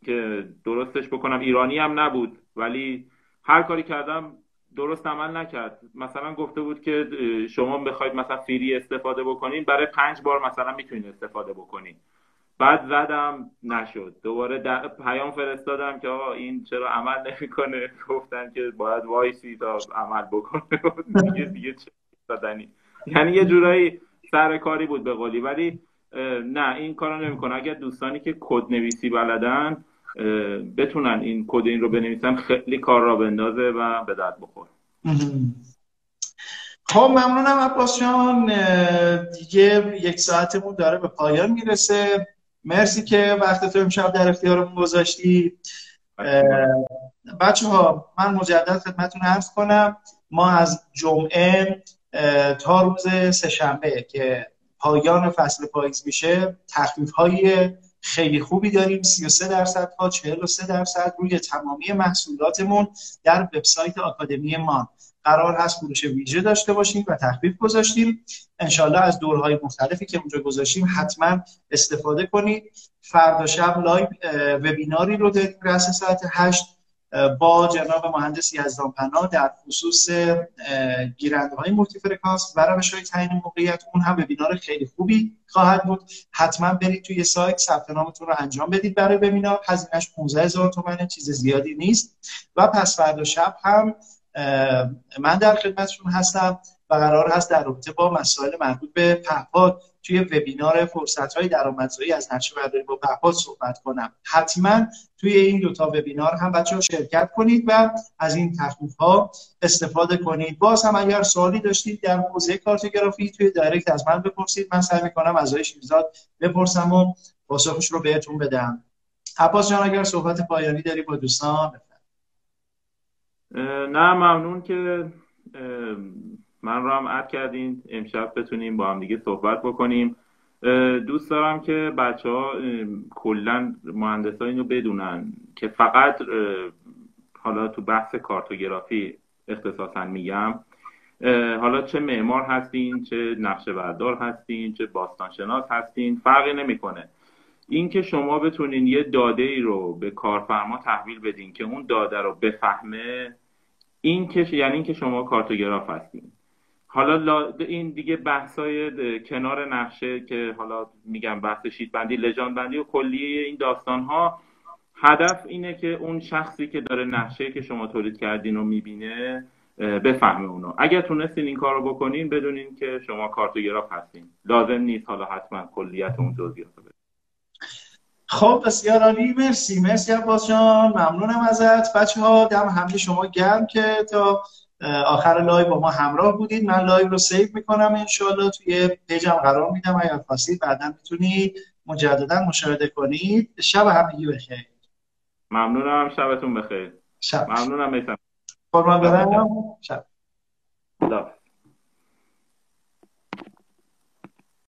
که درستش بکنم. ایرانی هم نبود ولی هر کاری کردم درست عمل نکرد. مثلا گفته بود که شما بخواید مثلا فری استفاده بکنین، برای پنج بار مثلا میتونین استفاده بکنین. بعد زدم نشد، دوباره در... پیام فرستادم که آقا این چرا عمل نمیکنه؟ گفتن که باید وایسی تا عمل بکنه. دیگه دیگه چه زدنی، یعنی یه جورایی سر کاری بود به قولی. ولی نه این کارو نمیکنه. اگر دوستانی که کد نویسی بلدن بتونن این کد این رو بنویسن خیلی کار را بندازه و به درد بخوره. خب ممنونم عباس جان، دیگه یک ساعتمون داره به پایان میرسه. مرسی که وقت تو امشب در اختیارمون گذاشتی. بچه ها من مجدد خدمتتون عرض کنم ما از جمعه تا روز سه‌شنبه که پایان فصل پاییز میشه تخفیف‌های خیلی خوبی داریم، سی و سه درصد تا چهل و سه درصد روی تمامی محصولاتمون در وبسایت آکادمی ما. قرار هست فروش ویژه داشته باشیم و تخفیف گذاشتیم. انشالله از دورهای مختلفی که اونجا گذاشتیم حتما استفاده کنید. فردا شب لایو وبیناری رو در رأس ساعت هشت با جناب مهندس یزدانپناه در خصوص گیرنده‌های مولتی فرکانس و روش‌های تعیین موقعیت، اون هم وبینار خیلی خوبی خواهد بود. حتما برید توی سایت ثبت نامتون رو انجام بدید برای وبینار. هزینه‌اش پانزده هزار تومان، چیز زیادی نیست. و پس فردا شب هم من در خدمتشون هستم و قرار هست در رابطه با مسائل مربوط به پهپاد توی وبینار فرصت‌های درآمدزایی از نقشه‌برداری با پهپاد صحبت کنم. حتما توی این دوتا وبینار هم بچه‌ها شرکت کنید و از این تخفیف‌ها استفاده کنید. باز هم اگر سوالی داشتید در حوزه کارتوگرافی توی دایرکت از من بپرسید، من سعی می‌کنم از آقای شیرزاد بپرسم و پاسخش رو بهتون بدم. عباس جان اگر صحبت پایانی داری با دوستان. نه ممنون که من رو هم عد کردین امشب بتونیم با هم دیگه صحبت بکنیم. دوست دارم که بچه ها کلن مهندس ها اینو بدونن که فقط حالا تو بحث کارتوگرافی اختصاصا میگم، حالا چه معمار هستین، چه نقشه بردار هستین، چه باستانشناس هستین، فرقی نمیکنه. اینکه شما بتونین یه داده ای رو به کارفرما تحویل بدین که اون داده رو بفهمه، این که یعنی اینکه شما کارتوگراف هستین. حالا این دیگه بحثای کنار نقشه که حالا میگم بحث شیت بندی، لژان بندی و کلیه این داستان ها، هدف اینه که اون شخصی که داره نقشه که شما تولید کردین رو میبینه بفهمه اونو. اگر تونستین این کار رو بکنین بدونین که شما کارتوگراف هستین، لازم نیست حالا حتما کلیت اون جزئیات رو بدونین. خب بسیار عالی، مرسی مرسی عباس جان، ممنونم ازت. بچه‌ها دم همه شما گرم که تا آخر لایو با ما همراه بودید. من لایو رو سیو میکنم انشالله، توی پیجم قرار میدم، اگر خواستید بعدا میتونید مجددا مشاهده کنید. شب همگی بخیر. ممنونم، شبتون بخیر. شب. ممنونم میثم. قربان برم. شب. خدا.